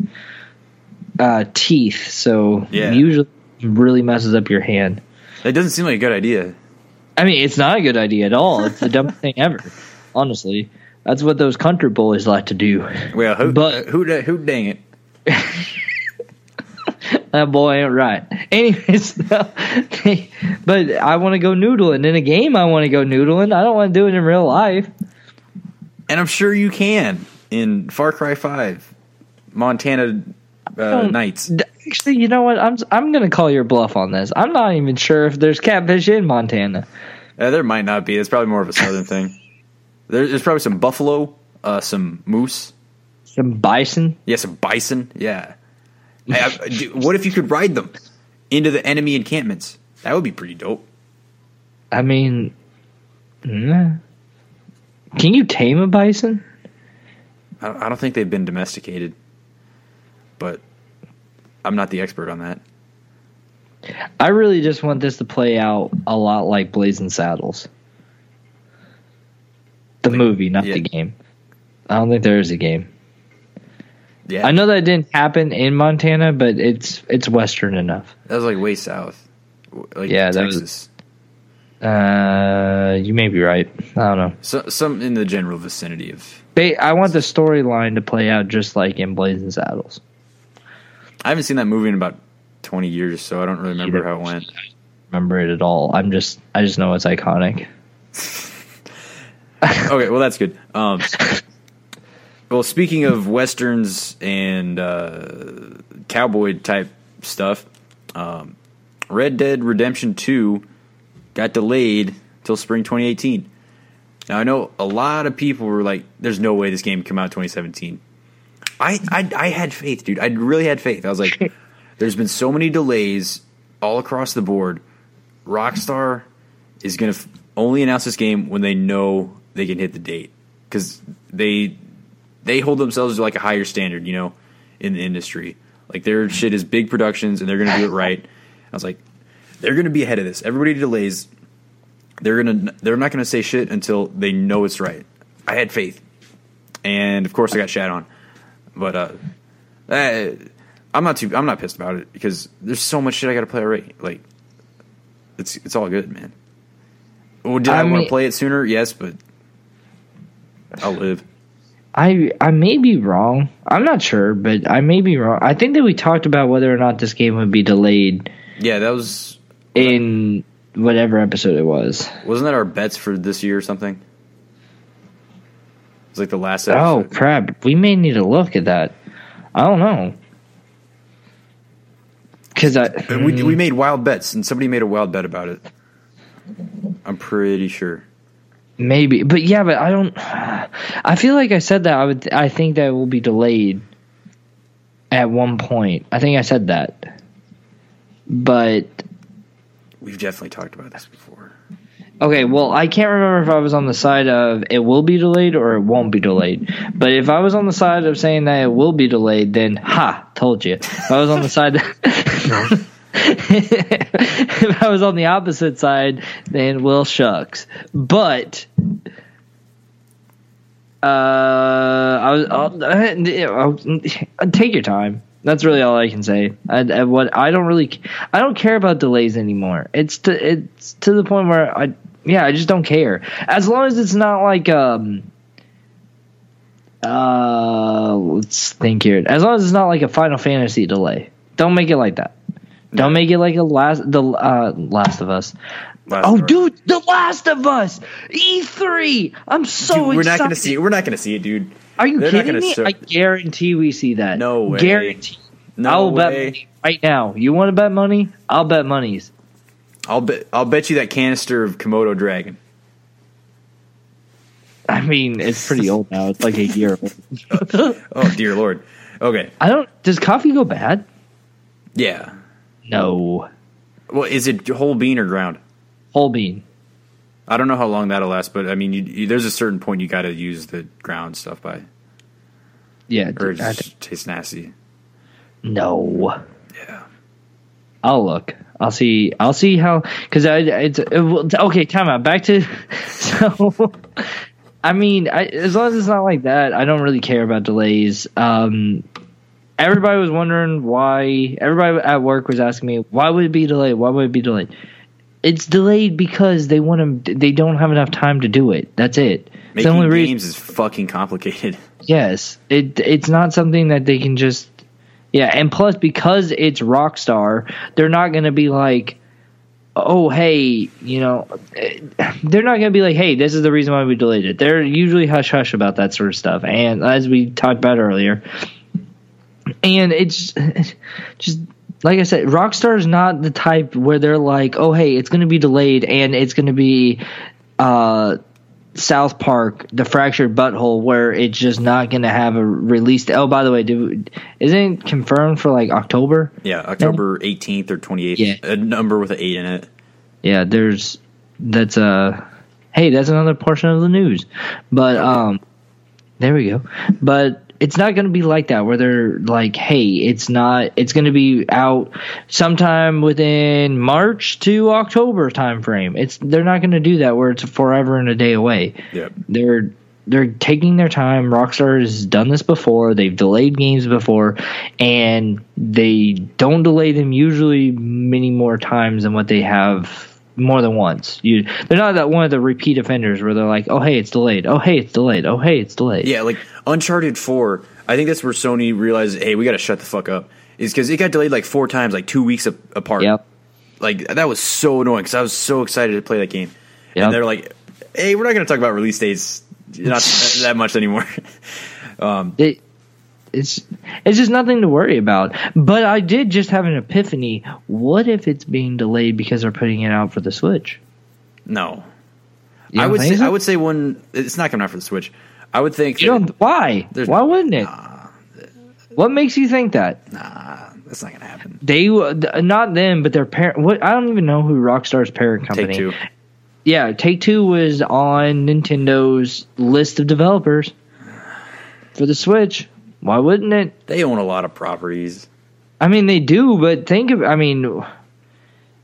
Uh, teeth, so yeah. Usually really messes up your hand. That doesn't seem like a good idea. I mean, it's not a good idea at all. It's the dumbest thing ever. Honestly, that's what those country bullies like to do. Well, who, but, who, who, who dang it. That boy ain't right. Anyways, no, they, but I want to go noodling. In a game, I want to go noodling. I don't want to do it in real life. And I'm sure you can in Far Cry five, Montana... Uh, nights. Actually, you know what? I'm I'm gonna call your bluff on this. I'm not even sure if there's catfish in Montana. Uh, there might not be. It's probably more of a southern thing. There, there's probably some buffalo, uh, some moose, some bison. Yeah, some bison. Yeah. Hey, I, do, what if you could ride them into the enemy encampments? That would be pretty dope. I mean, yeah. Can you tame a bison? I, I don't think they've been domesticated. But I'm not the expert on that. I really just want this to play out a lot like Blazing Saddles. The think, movie, not yeah. the game. I don't think there is a game. Yeah, I know that didn't happen in Montana, but it's it's Western enough. That was like way south. Like yeah, Texas. That was, uh, you may be right. I don't know. So, some in the general vicinity of... Ba- I want the storyline to play out just like in Blazing Saddles. I haven't seen that movie in about twenty years, so I don't really remember how it went. I don't remember it at all. I'm just, I just know it's iconic. Okay, well that's good. Um, well, speaking of westerns and uh, cowboy type stuff, um, Red Dead Redemption two got delayed till spring twenty eighteen. Now I know a lot of people were like, "There's no way this game came out in twenty seventeen." I, I I had faith, dude. I really had faith. I was like, there's been so many delays all across the board. Rockstar is going to f- only announce this game when they know they can hit the date. Because they they hold themselves to like a higher standard, you know, in the industry. Like their shit is big productions and they're going to do it right. I was like, they're going to be ahead of this. Everybody delays. They're going to they're not going to say shit until they know it's right. I had faith. And of course I got shat on. But uh, I, I'm not too I'm not pissed about it because there's so much shit I got to play already. Like it's it's all good, man. Well, did I, I want to play it sooner? Yes, but I'll live. I I may be wrong. I'm not sure, but I may be wrong. I think that we talked about whether or not this game would be delayed. Yeah, that was in whatever episode it was. Wasn't that our bets for this year or something? It's like the last episode. Oh, crap. We may need to look at that. I don't know. Cause I, we, we made wild bets, and somebody made a wild bet about it. I'm pretty sure. Maybe, but yeah, but I don't. I feel like I said that. I would. I think that it will be delayed at one point. I think I said that, but we've definitely talked about this before. Okay, well, I can't remember if I was on the side of it will be delayed or it won't be delayed. But if I was on the side of saying that it will be delayed, then ha, told you. If I was on the side. That, if I was on the opposite side, then well, shucks. But uh, I was. I'll, I'll, I'll take your time. That's really all I can say. I, I, what I don't really, I don't care about delays anymore. It's to it's to the point where I, yeah, I just don't care. As long as it's not like um. Uh, let's think here. As long as it's not like a Final Fantasy delay. Don't make it like that. Don't make it like a last the uh, Last of Us. Last oh, dude, The Last of Us E three. I'm so dude, we're excited. We're not gonna see. It. We're not gonna see it, dude. Are you They're kidding me? Show- I guarantee we see that. No way. Guarantee. No I'll way. bet money right now. You want to bet money? I'll bet monies. I'll bet. I'll bet you that canister of Komodo Dragon. I mean, it's pretty old now. It's like a year old. Oh dear Lord. Okay. I don't. Does coffee go bad? Yeah. No. Well, is it whole bean or ground? Whole bean. I don't know how long that'll last, but I mean, you, you, there's a certain point you got to use the ground stuff by. Yeah, or it just tastes nasty. No. Yeah. I'll look. I'll see. I'll see how. Because I. It's it, okay. Time out. Back to. So. I mean, I, as long as it's not like that, I don't really care about delays. Um. Everybody was wondering why. Everybody at work was asking me, why would it be delayed? Why would it be delayed? It's delayed because they want to. They don't have enough time to do it. That's it. Making the only games reason. is fucking complicated. Yes, it it's not something that they can just. Yeah, and plus because it's Rockstar, they're not going to be like, oh hey, you know, they're not going to be like, hey, this is the reason why we delayed it. They're usually hush hush about that sort of stuff. And as we talked about earlier. And it's just, like I said, Rockstar is not the type where they're like, oh, hey, it's going to be delayed and it's going to be uh, South Park, The Fractured Butthole, where it's just not going to have a release. Oh, by the way, dude, isn't it confirmed for like October? Yeah, October maybe? eighteenth or twenty-eighth, yeah. A number with an eight in it. Yeah, there's – that's a – hey, that's another portion of the news. But um, there we go. But – it's not going to be like that where they're like, hey, it's not – it's going to be out sometime within March to October time frame. It's, they're not going to do that where it's forever and a day away. Yep. They're they're taking their time. Rockstar has done this before. They've delayed games before, and they don't delay them usually many more times than what they have more than once. You, they're not that one of the repeat offenders where they're like, oh, hey, it's delayed. Oh, hey, it's delayed. Oh, hey, it's delayed. Yeah, like Uncharted four, I think that's where Sony realized, hey, we got to shut the fuck up. Is because it got delayed like four times, like two weeks apart. Yep. Like, that was so annoying because I was so excited to play that game. Yep. And they're like, hey, we're not going to talk about release dates not that much anymore. um, it, it's, it's just nothing to worry about. But I did just have an epiphany. What if it's being delayed because they're putting it out for the Switch? No. I would, say, I would say one – it's not coming out for the Switch. I would think. You don't, why? Why wouldn't it? Nah. What makes you think that? Nah, that's not gonna happen. They not them, but their parent. What I don't even know who Rockstar's parent company. Take Two. Yeah, Take Two was on Nintendo's list of developers for the Switch. Why wouldn't it? They own a lot of properties. I mean, they do, but think of. I mean,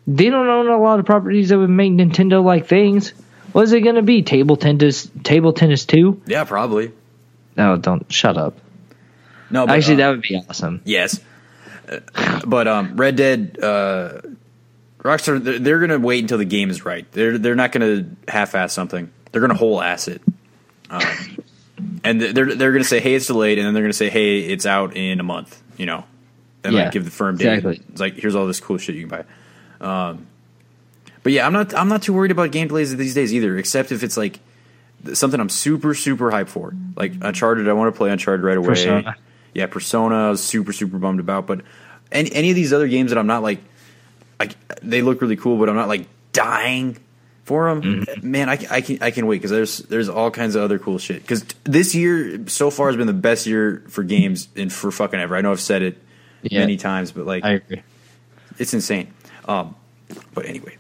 they don't own a lot of properties that would make Nintendo like things. What is it going to be? Table tennis, table tennis two? Yeah, probably. No, don't shut up. No, but, actually, uh, that would be awesome. Yes, uh, but um, Red Dead, uh, Rockstar, they're, they're going to wait until the game is right. They're they're not going to half-ass something. They're going to whole-ass it, um, and they're they're going to say, hey, it's delayed, and then they're going to say, hey, it's out in a month. You know, and yeah, like give the firm date. Exactly. It's like, here's all this cool shit you can buy. Um, But yeah, I'm not I'm not too worried about game delays these days either, except if it's like something I'm super super hyped for, like Uncharted. I want to play Uncharted right away. Persona. Yeah, Persona. I was super super bummed about, but any any of these other games that I'm not like, like they look really cool, but I'm not like dying forum, mm-hmm. man, I, I can I can wait because there's there's all kinds of other cool shit. Because this year so far has been the best year for games and for fucking ever. I know I've said it yeah. many times, but like, I agree, it's insane. Um, but anyway,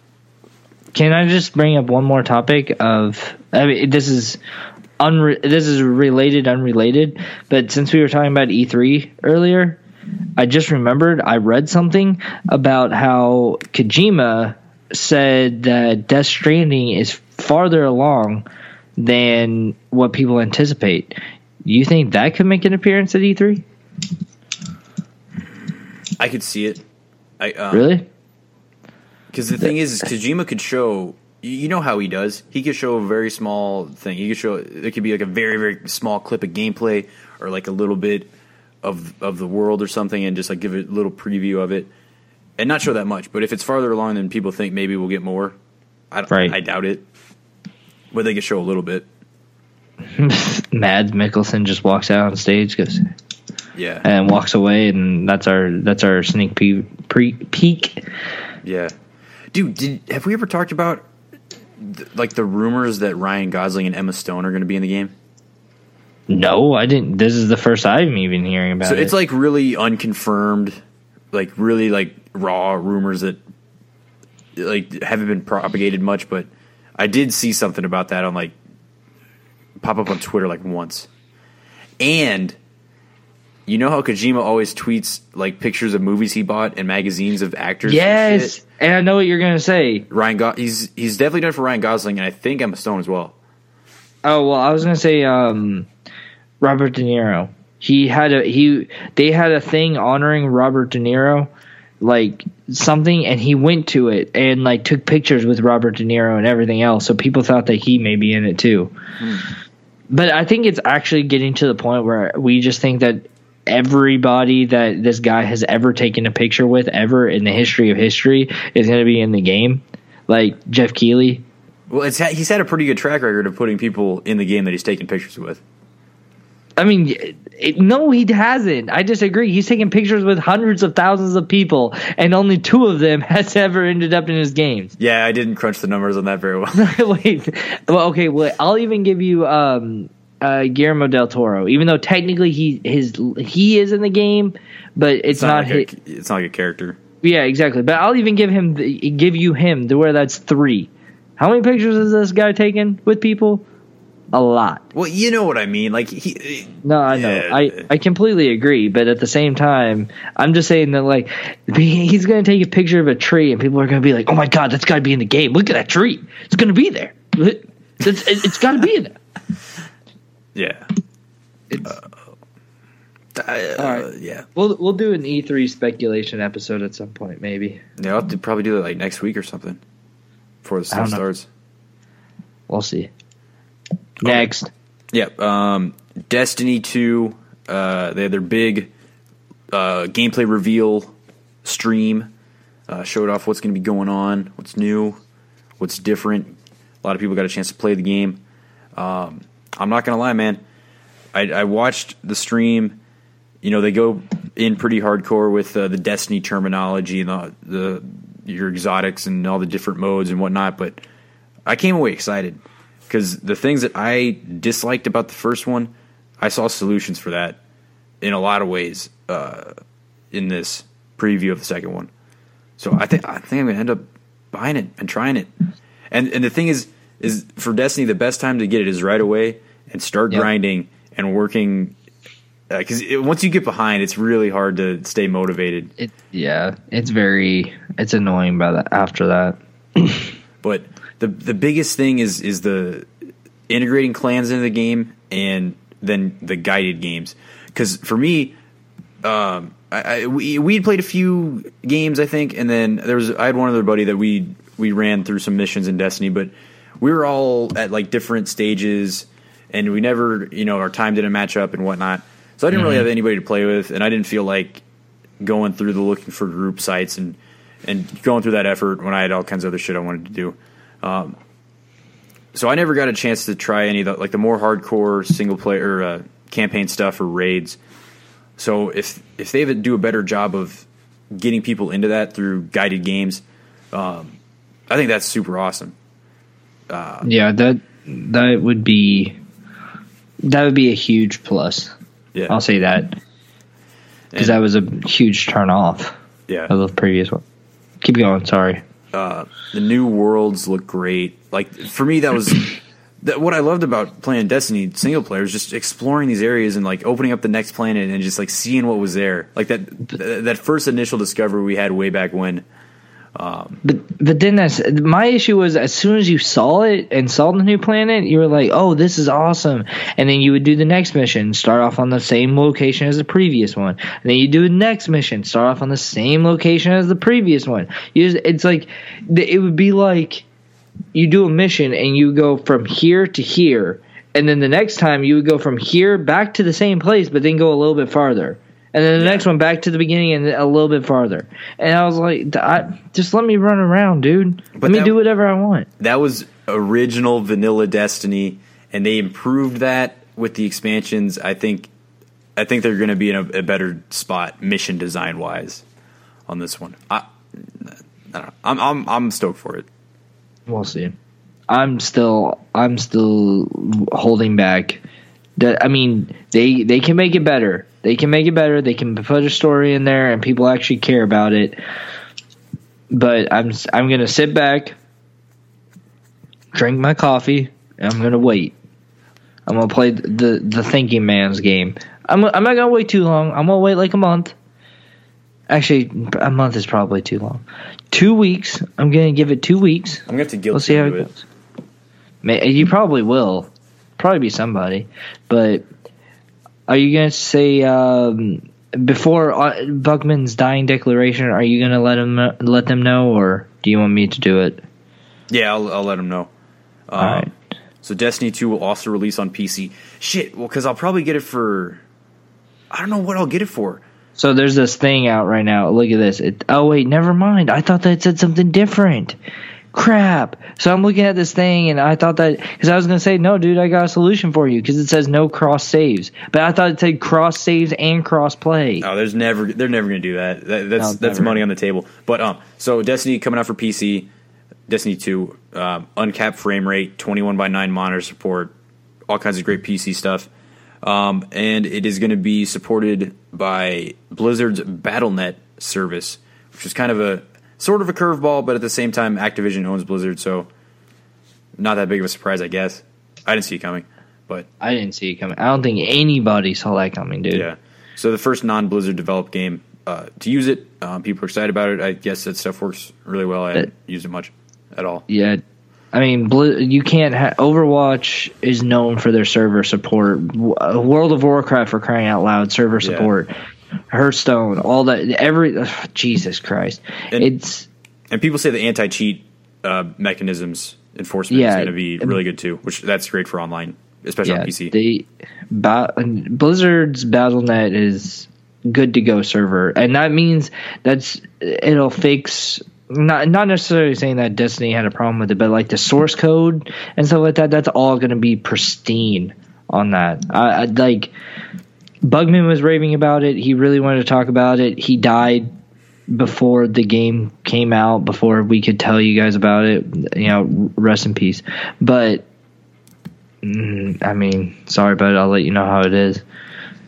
can I just bring up one more topic of? I mean, this is. Unre- this is related, unrelated, but since we were talking about E three earlier, I just remembered I read something about how Kojima said that Death Stranding is farther along than what people anticipate. You think that could make an appearance at E three? I could see it. I um, Really? Because the thing is, is Kojima could show... You know how he does. He could show a very small thing. He could show it could be like a very, very small clip of gameplay or like a little bit of of the world or something, and just like give it a little preview of it, and not show that much. But if it's farther along than people think, maybe we'll get more. I right. I doubt it. But they could show a little bit. Mads Mikkelsen just walks out on stage, goes yeah, and walks away, and that's our that's our sneak pe- pre- peek. Yeah, dude. Did have we ever talked about? Like the rumors that Ryan Gosling and Emma Stone are going to be in the game? No, I didn't. This is the first I'm even hearing about it. So it's it. like really unconfirmed, like really like raw rumors that like haven't been propagated much. But I did see something about that on like pop up on Twitter like once. And you know how Kojima always tweets like pictures of movies he bought and magazines of actors. Yes. And shit? And I know what you're gonna say. Ryan, Go- he's he's definitely done for Ryan Gosling, and I think Emma Stone as well. Oh well, I was gonna say um, Robert De Niro. He had a he. They had a thing honoring Robert De Niro, like something, and he went to it and like took pictures with Robert De Niro and everything else. So people thought that he may be in it too. Mm. But I think it's actually getting to the point where we just think that. Everybody that this guy has ever taken a picture with ever in the history of history is going to be in the game, like Jeff Keighley. Well, it's ha- he's had a pretty good track record of putting people in the game that he's taking pictures with. I mean, it, no, he hasn't. I disagree. He's taken pictures with hundreds of thousands of people, and only two of them has ever ended up in his games. Yeah, I didn't crunch the numbers on that very well. Wait, well, okay, well, I'll even give you. Um, Uh, Guillermo del Toro, even though technically he his he is in the game, but it's, it's not, not like his, a, it's not like a character. Yeah, exactly. But I'll even give him the, give you him to where that's three. How many pictures is this guy taking with people? A lot. Well, you know what I mean. Like he. No, I know. Yeah. I I completely agree, but at the same time, I'm just saying that like he's going to take a picture of a tree, and people are going to be like, "Oh my god, that's got to be in the game. Look at that tree. It's going to be there. It's, it's got to be in there." Yeah. It's, uh, I, uh, all right. Yeah. We'll we'll do an E three speculation episode at some point, maybe. Yeah, I'll do, probably do that like next week or something before the stuff starts. We'll see. Okay. Next. Yeah. Um, Destiny two. Uh, they had their big uh, gameplay reveal stream. Uh, showed off what's going to be going on, what's new, what's different. A lot of people got a chance to play the game. Um, I'm not gonna lie, man. I, I watched the stream. You know, they go in pretty hardcore with uh, the Destiny terminology and the, the your exotics and all the different modes and whatnot. But I came away excited because the things that I disliked about the first one, I saw solutions for that in a lot of ways uh, in this preview of the second one. So I think I think I'm gonna end up buying it and trying it. And and the thing is, is for Destiny the best time to get it is right away. And start yep. grinding and working, because uh, once you get behind, it's really hard to stay motivated. It, yeah, it's very it's annoying by that after that. But the the biggest thing is is the integrating clans into the game and then the guided games. Because for me, um, I, I we we played a few games I think, and then there was I had one other buddy that we we ran through some missions in Destiny, but we were all at like different stages. And we never, you know, our time didn't match up and whatnot. So I didn't mm-hmm. really have anybody to play with, and I didn't feel like going through the looking for group sites and, and going through that effort when I had all kinds of other shit I wanted to do. Um, so I never got a chance to try any of the, like the more hardcore single player uh, campaign stuff or raids. So if if they do a better job of getting people into that through guided games, um, I think that's super awesome. Uh, yeah, that that would be that would be a huge plus. Yeah, I'll say that, because that was a huge turn off. Yeah, of the previous one. Keep going. Sorry. Uh, the new worlds look great. Like, for me, that was that, what I loved about playing Destiny single player is just exploring these areas and like opening up the next planet and just like seeing what was there. Like that that first initial discovery we had way back when. Um, but but then that's my issue was as soon as you saw it and saw the new planet, you were like, oh, this is awesome. And then you would do the next mission, start off on the same location as the previous one. And then you do the next mission, start off on the same location as the previous one. You just, it's like it would be like you do a mission and you go from here to here. And then the next time you would go from here back to the same place, but then go a little bit farther. And then the yeah. next one back to the beginning and a little bit farther. And I was like, I, just let me run around, dude. But let me that, do whatever I want. That was original vanilla Destiny, and they improved that with the expansions. I think I think they're going to be in a, a better spot mission design wise on this one. I, I don't know. I'm I'm I'm stoked for it. We'll see. I'm still I'm still holding back. I mean, they they can make it better. They can make it better. They can put a story in there, and people actually care about it. But I'm I'm gonna sit back, drink my coffee, and I'm gonna wait. I'm gonna play the the, the thinking man's game. I'm I'm not gonna wait too long. I'm gonna wait like a month. Actually, a month is probably too long. Two weeks. I'm gonna give it two weeks. I'm gonna have to guilt you into it. May, you probably will. Probably be somebody, but are you going to say um, before Buckman's dying declaration? Are you going to let him let them know, or do you want me to do it? Yeah, I'll, I'll let them know. Um, All right. So Destiny two will also release on P C. Shit, well, because I'll probably get it for I don't know what I'll get it for. So there's this thing out right now. Look at this. It, oh wait, never mind. I thought that said something different. Crap. So I'm looking at this thing and I thought that because I was going to say, no, dude, I got a solution for you because it says no cross saves. But I thought it said cross saves and cross play. Oh, there's never they're never going to do that. that that's no, that's never. Money on the table. But um, so Destiny coming out for P C, Destiny two, um, uncapped frame rate, twenty-one by nine monitor support, all kinds of great P C stuff. Um, and it is going to be supported by Blizzard's Battle dot net service, which is kind of a Sort of a curveball, but at the same time, Activision owns Blizzard, so not that big of a surprise, I guess. I didn't see it coming, but I didn't see it coming. I don't think anybody saw that coming, dude. Yeah. So the first non-Blizzard developed game uh, to use it. Um, people are excited about it. I guess that stuff works really well. I haven't used it much at all. Yeah. I mean, you can't ha- Overwatch is known for their server support. World of Warcraft, for crying out loud, server yeah. support. Hearthstone, all that, every ugh, Jesus Christ, and, it's and people say the anti-cheat uh, mechanisms enforcement yeah, is going to be really good too, which that's great for online, especially yeah, on P C. The ba- Blizzard's Battle dot net is good to go server, and that means that's it'll fix. Not not necessarily saying that Destiny had a problem with it, but like the source code and stuff like that, that's all going to be pristine on that. I, I like. Bugman was raving about it. He really wanted to talk about it. He died before the game came out, before we could tell you guys about it. You know, rest in peace. But, I mean, sorry, but I'll let you know how it is.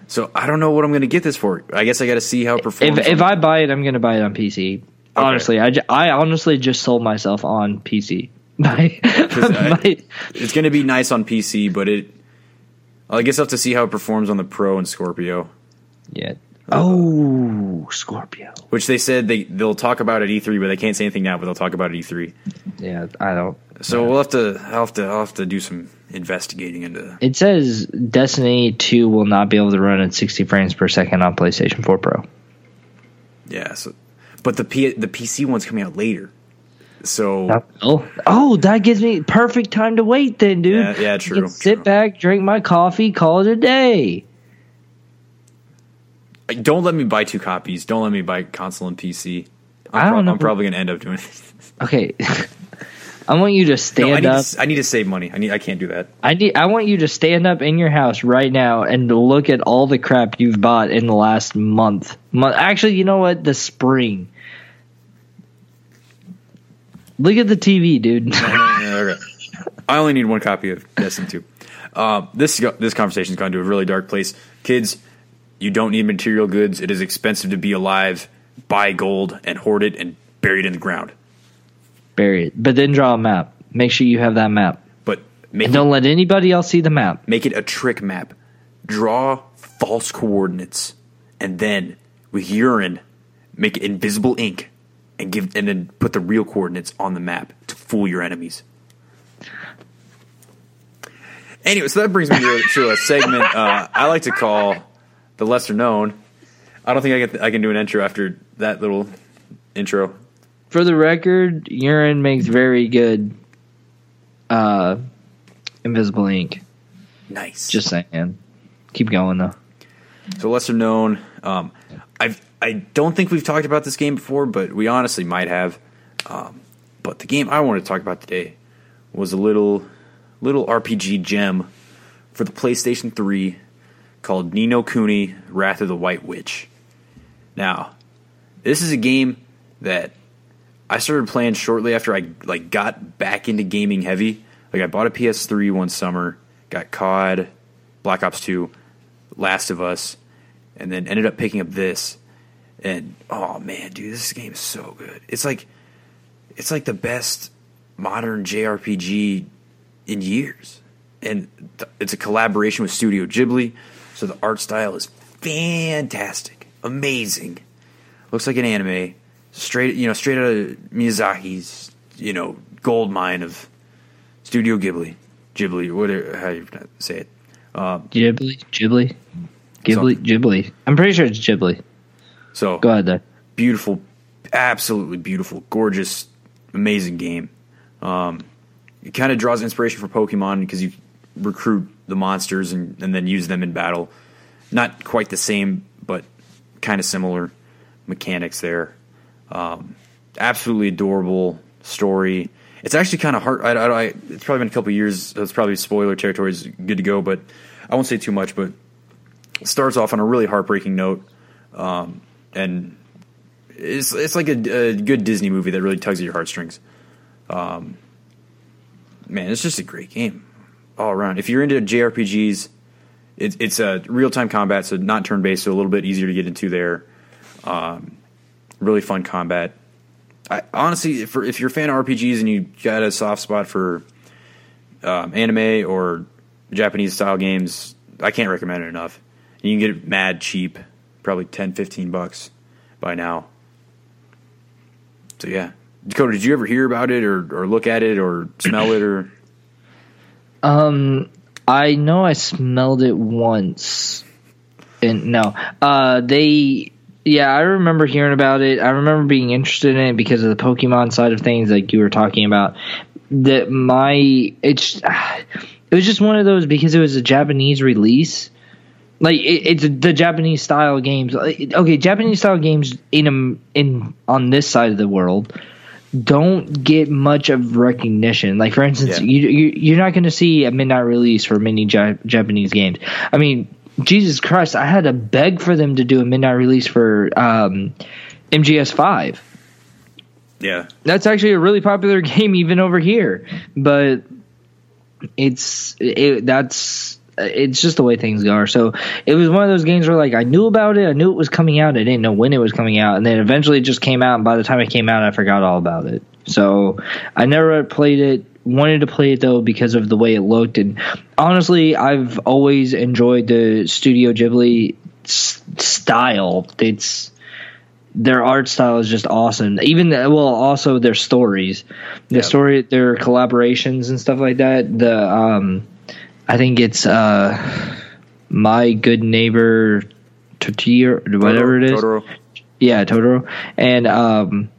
So I don't know what I'm going to get this for. I guess I got to see how it performs. If, if I buy it, I'm going to buy it on P C. Okay. Honestly, I, ju- I honestly just sold myself on P C. My, my, I, it's going to be nice on P C, but it... I guess I'll have to see how it performs on the Pro and Scorpio. Yeah. Oh, uh, Scorpio. Which they said they, they'll talk about at E three, but they can't say anything now, but they'll talk about at E three. Yeah, I don't. So yeah. we'll have to I'll have to I'll have to do some investigating into. It says Destiny two will not be able to run at sixty frames per second on PlayStation four Pro. Yeah, so but the P, the P C one's coming out later. So, oh, oh, that gives me perfect time to wait then, dude. Yeah, yeah true. I can sit true. back, drink my coffee, call it a day. Don't let me buy two copies. Don't let me buy console and P C. I'm, I don't pro- know. I'm probably going to end up doing it. Okay. I want you to stand no, I need up. To, I need to save money. I need. I can't do that. I need. I want you to stand up in your house right now and look at all the crap you've bought in the last month. month. Actually, you know what? The spring. Look at the T V, dude. no, no, no, no, okay. I only need one copy of Destiny two. Uh, this this conversation's gone to a really dark place. Kids, you don't need material goods. It is expensive to be alive. Buy gold and hoard it and bury it in the ground. Bury it. But then draw a map. Make sure you have that map. But make and it, don't let anybody else see the map. Make it a trick map. Draw false coordinates. And then, with urine, make it invisible ink. And give and then put the real coordinates on the map to fool your enemies. Anyway, so that brings me to, to a segment uh, I like to call the lesser known. I don't think I, get the, I can do an intro after that little intro. For the record, urine makes very good uh, invisible ink. Nice. Just saying. Keep going, though. So lesser known. Um, I've, I don't think we've talked about this game before, but we honestly might have. Um, but the game I wanted to talk about today was a little... little R P G gem for the PlayStation three called Ni no Kuni: Wrath of the White Witch. Now, this is a game that I started playing shortly after I like got back into gaming heavy. Like I bought a P S three one summer, got C O D, Black Ops two, Last of Us, and then ended up picking up this. And oh man, dude, this game is so good. It's like it's like the best modern J R P G in years, and th- it's a collaboration with Studio Ghibli, so the art style is fantastic, amazing. Looks like an anime, straight you know, straight out of Miyazaki's you know gold mine of Studio Ghibli, Ghibli, whatever how you say it, um, Ghibli, Ghibli, Ghibli, so, Ghibli. I'm pretty sure it's Ghibli. So go ahead there. Beautiful, absolutely beautiful, gorgeous, amazing game. Um, It kind of draws inspiration for Pokemon because you recruit the monsters and, and then use them in battle. Not quite the same, but kind of similar mechanics there. Um, absolutely adorable story. It's actually kind of hard. I, I, I, it's probably been a couple years. So it's probably spoiler territory. It's good to go, but I won't say too much. But it starts off on a really heartbreaking note, um, and it's it's like a, a good Disney movie that really tugs at your heartstrings. Um, Man, it's just a great game all around. If you're into J R P Gs, it, it's a real-time combat, so not turn-based, so a little bit easier to get into there. Um, really fun combat. I, honestly, if, if you're a fan of R P Gs and you got a soft spot for um, anime or Japanese-style games, I can't recommend it enough. You can get it mad cheap, probably ten, fifteen bucks by now. So, yeah. Dakota, did you ever hear about it or, or look at it or smell it or? Um, I know I smelled it once, and no, uh, they, yeah, I remember hearing about it. I remember being interested in it because of the Pokemon side of things, like you were talking about. That my it's it was just one of those because it was a Japanese release. Like it, it's the Japanese style games. Okay, Japanese style games in in on this side of the world don't get much of recognition. Like, for instance, yeah. you, you, you're not going to see a midnight release for many J- Japanese games. I mean, Jesus Christ, I had to beg for them to do a midnight release for um, M G S five. Yeah. That's actually a really popular game even over here. But it's it, that's it's just the way things are. So it was one of those games where, like, I knew about it. I knew it was coming out. I didn't know when it was coming out. And then eventually it just came out. And by the time it came out, I forgot all about it. So I never played it. Wanted to play it, though, because of the way it looked. And honestly, I've always enjoyed the Studio Ghibli s- style. It's their art style is just awesome. Even, the, well, also their stories. The yep. story, their collaborations and stuff like that. The, um... I think it's uh, My Good Neighbor Totoro, whatever Totoro, it is. Totoro. Yeah, Totoro. And, um,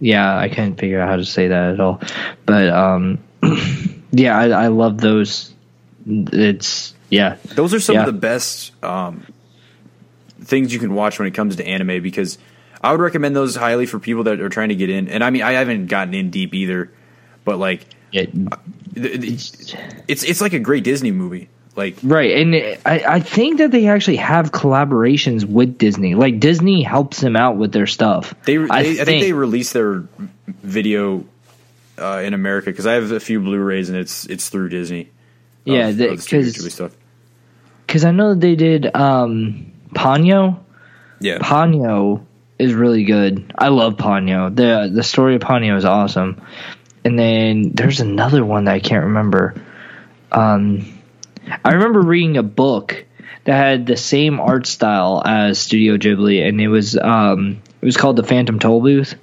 yeah, I couldn't figure out how to say that at all. But, um, yeah, I, I love those. It's, yeah. Those are some yeah. of the best um, things you can watch when it comes to anime, because I would recommend those highly for people that are trying to get in. And, I mean, I haven't gotten in deep either, but, like, It, it's it's like a great Disney movie, like right. And it, I I think that they actually have collaborations with Disney. Like Disney helps them out with their stuff. They, they I, think. I think they release their video uh, in America, because I have a few Blu-rays and it's it's through Disney. Yeah, because I know that they did um, Ponyo. Yeah, Ponyo is really good. I love Ponyo. the The story of Ponyo is awesome. And then there's another one that I can't remember. Um, I remember reading a book that had the same art style as Studio Ghibli, and it was um, it was called The Phantom Toll Booth.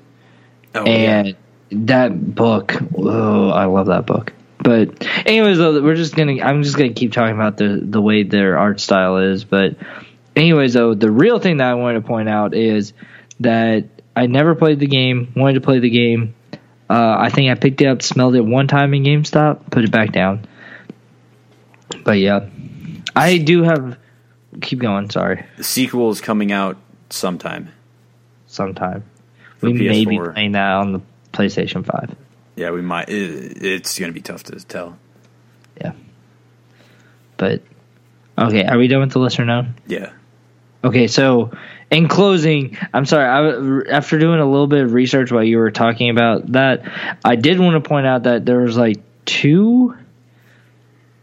Oh, and yeah. That book, oh, I love that book. But anyways, though, we're just gonna I'm just gonna keep talking about the the way their art style is. But anyways, though, the real thing that I wanted to point out is that I never played the game. Wanted to play the game. Uh, I think I picked it up, smelled it one time in GameStop, put it back down. But yeah, I do have. Keep going. Sorry. The sequel is coming out sometime. Sometime. For we P S four. May be playing that on the PlayStation five. Yeah, we might. It, it's going to be tough to tell. Yeah. But okay, are we done with the listener now? Yeah. Okay, so in closing, I'm sorry. I, after doing a little bit of research while you were talking about that, I did want to point out that there was like two.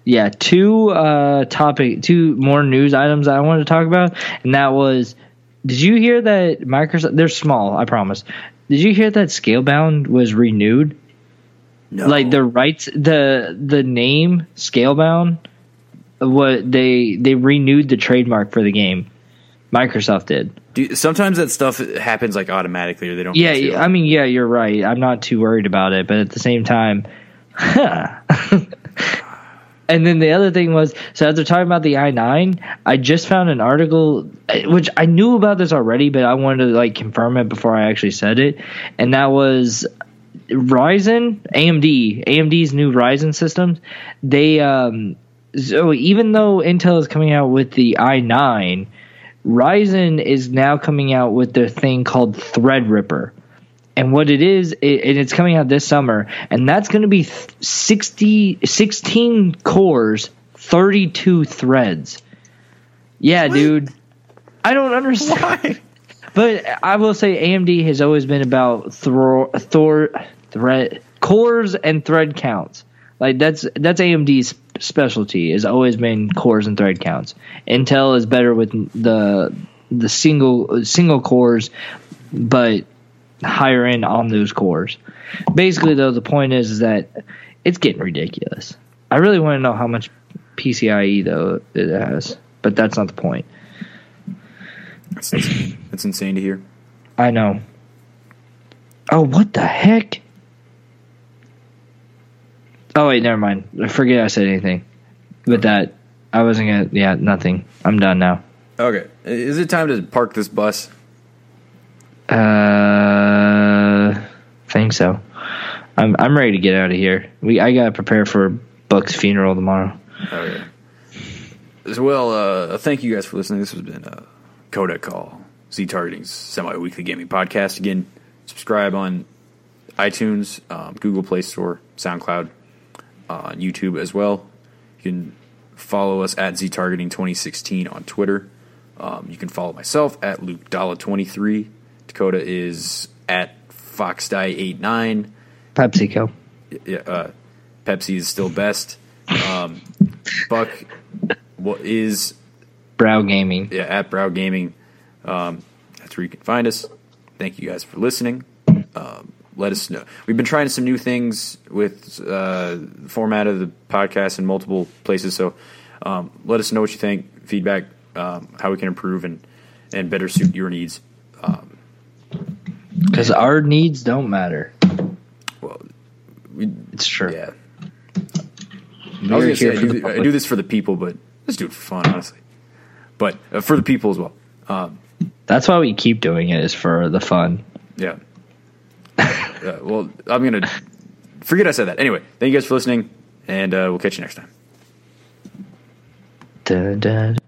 Yeah, two uh, topic, two more news items I wanted to talk about, and that was, did you hear that Microsoft? They're small, I promise. Did you hear that Scalebound was renewed? No, like the rights, the the name Scalebound, what they they renewed the trademark for the game. Microsoft did. Dude, sometimes that stuff happens like automatically, or they don't. Yeah, consider. I mean, yeah, you're right. I'm not too worried about it, but at the same time, huh. And then the other thing was, so as they're talking about the i nine, I just found an article, which I knew about this already, but I wanted to like confirm it before I actually said it. And that was Ryzen, A M D, A M D's new Ryzen systems. They, um, so even though Intel is coming out with the i nine, Ryzen is now coming out with their thing called Threadripper. And what it is, it, and it's coming out this summer, and that's going to be sixty, sixteen cores, thirty-two threads. Yeah, what? Dude. I don't understand. Why? But I will say A M D has always been about thro- thor- thread cores and thread counts. Like that's that's A M D's specialty, has always been cores and thread counts. Intel is better with the the single single cores, but higher end on those cores. Basically, though, the point is, is that it's getting ridiculous. I really want to know how much P C I E though it has, but that's not the point. That's insane, that's insane to hear. I know. Oh, what the heck? Oh wait, never mind. I forget I said anything. With that, I wasn't gonna. Yeah, nothing. I'm done now. Okay, is it time to park this bus? Uh, think so. I'm I'm ready to get out of here. We I gotta prepare for Buck's funeral tomorrow. Oh yeah. As well, uh, thank you guys for listening. This has been uh, Code I Call Z Targeting's semi-weekly gaming podcast. Again, subscribe on iTunes, um, Google Play Store, SoundCloud, uh, on YouTube as well. You can follow us at Z Targeting twenty sixteen on Twitter. Um, you can follow myself at Luke Dalla twenty-three. Dakota is at Fox Die eighty-nine. PepsiCo. Yeah, uh, Pepsi is still best. Um, Buck what is Brow Gaming. Yeah, at Brow Gaming. Um, that's where you can find us. Thank you guys for listening. Um, let us know. We've been trying some new things with uh, the format of the podcast in multiple places. So um, let us know what you think, feedback, um, how we can improve and, and better suit your needs. Um, Because our needs don't matter. Well, we, it's true. Yeah. I was gonna say, I do, I do this for the people, but let's do it for fun, honestly. But uh, for the people as well. Um, That's why we keep doing it, is for the fun. Yeah. uh, well, I'm going to forget I said that. Anyway, thank you guys for listening, and uh, we'll catch you next time. Dun, dun.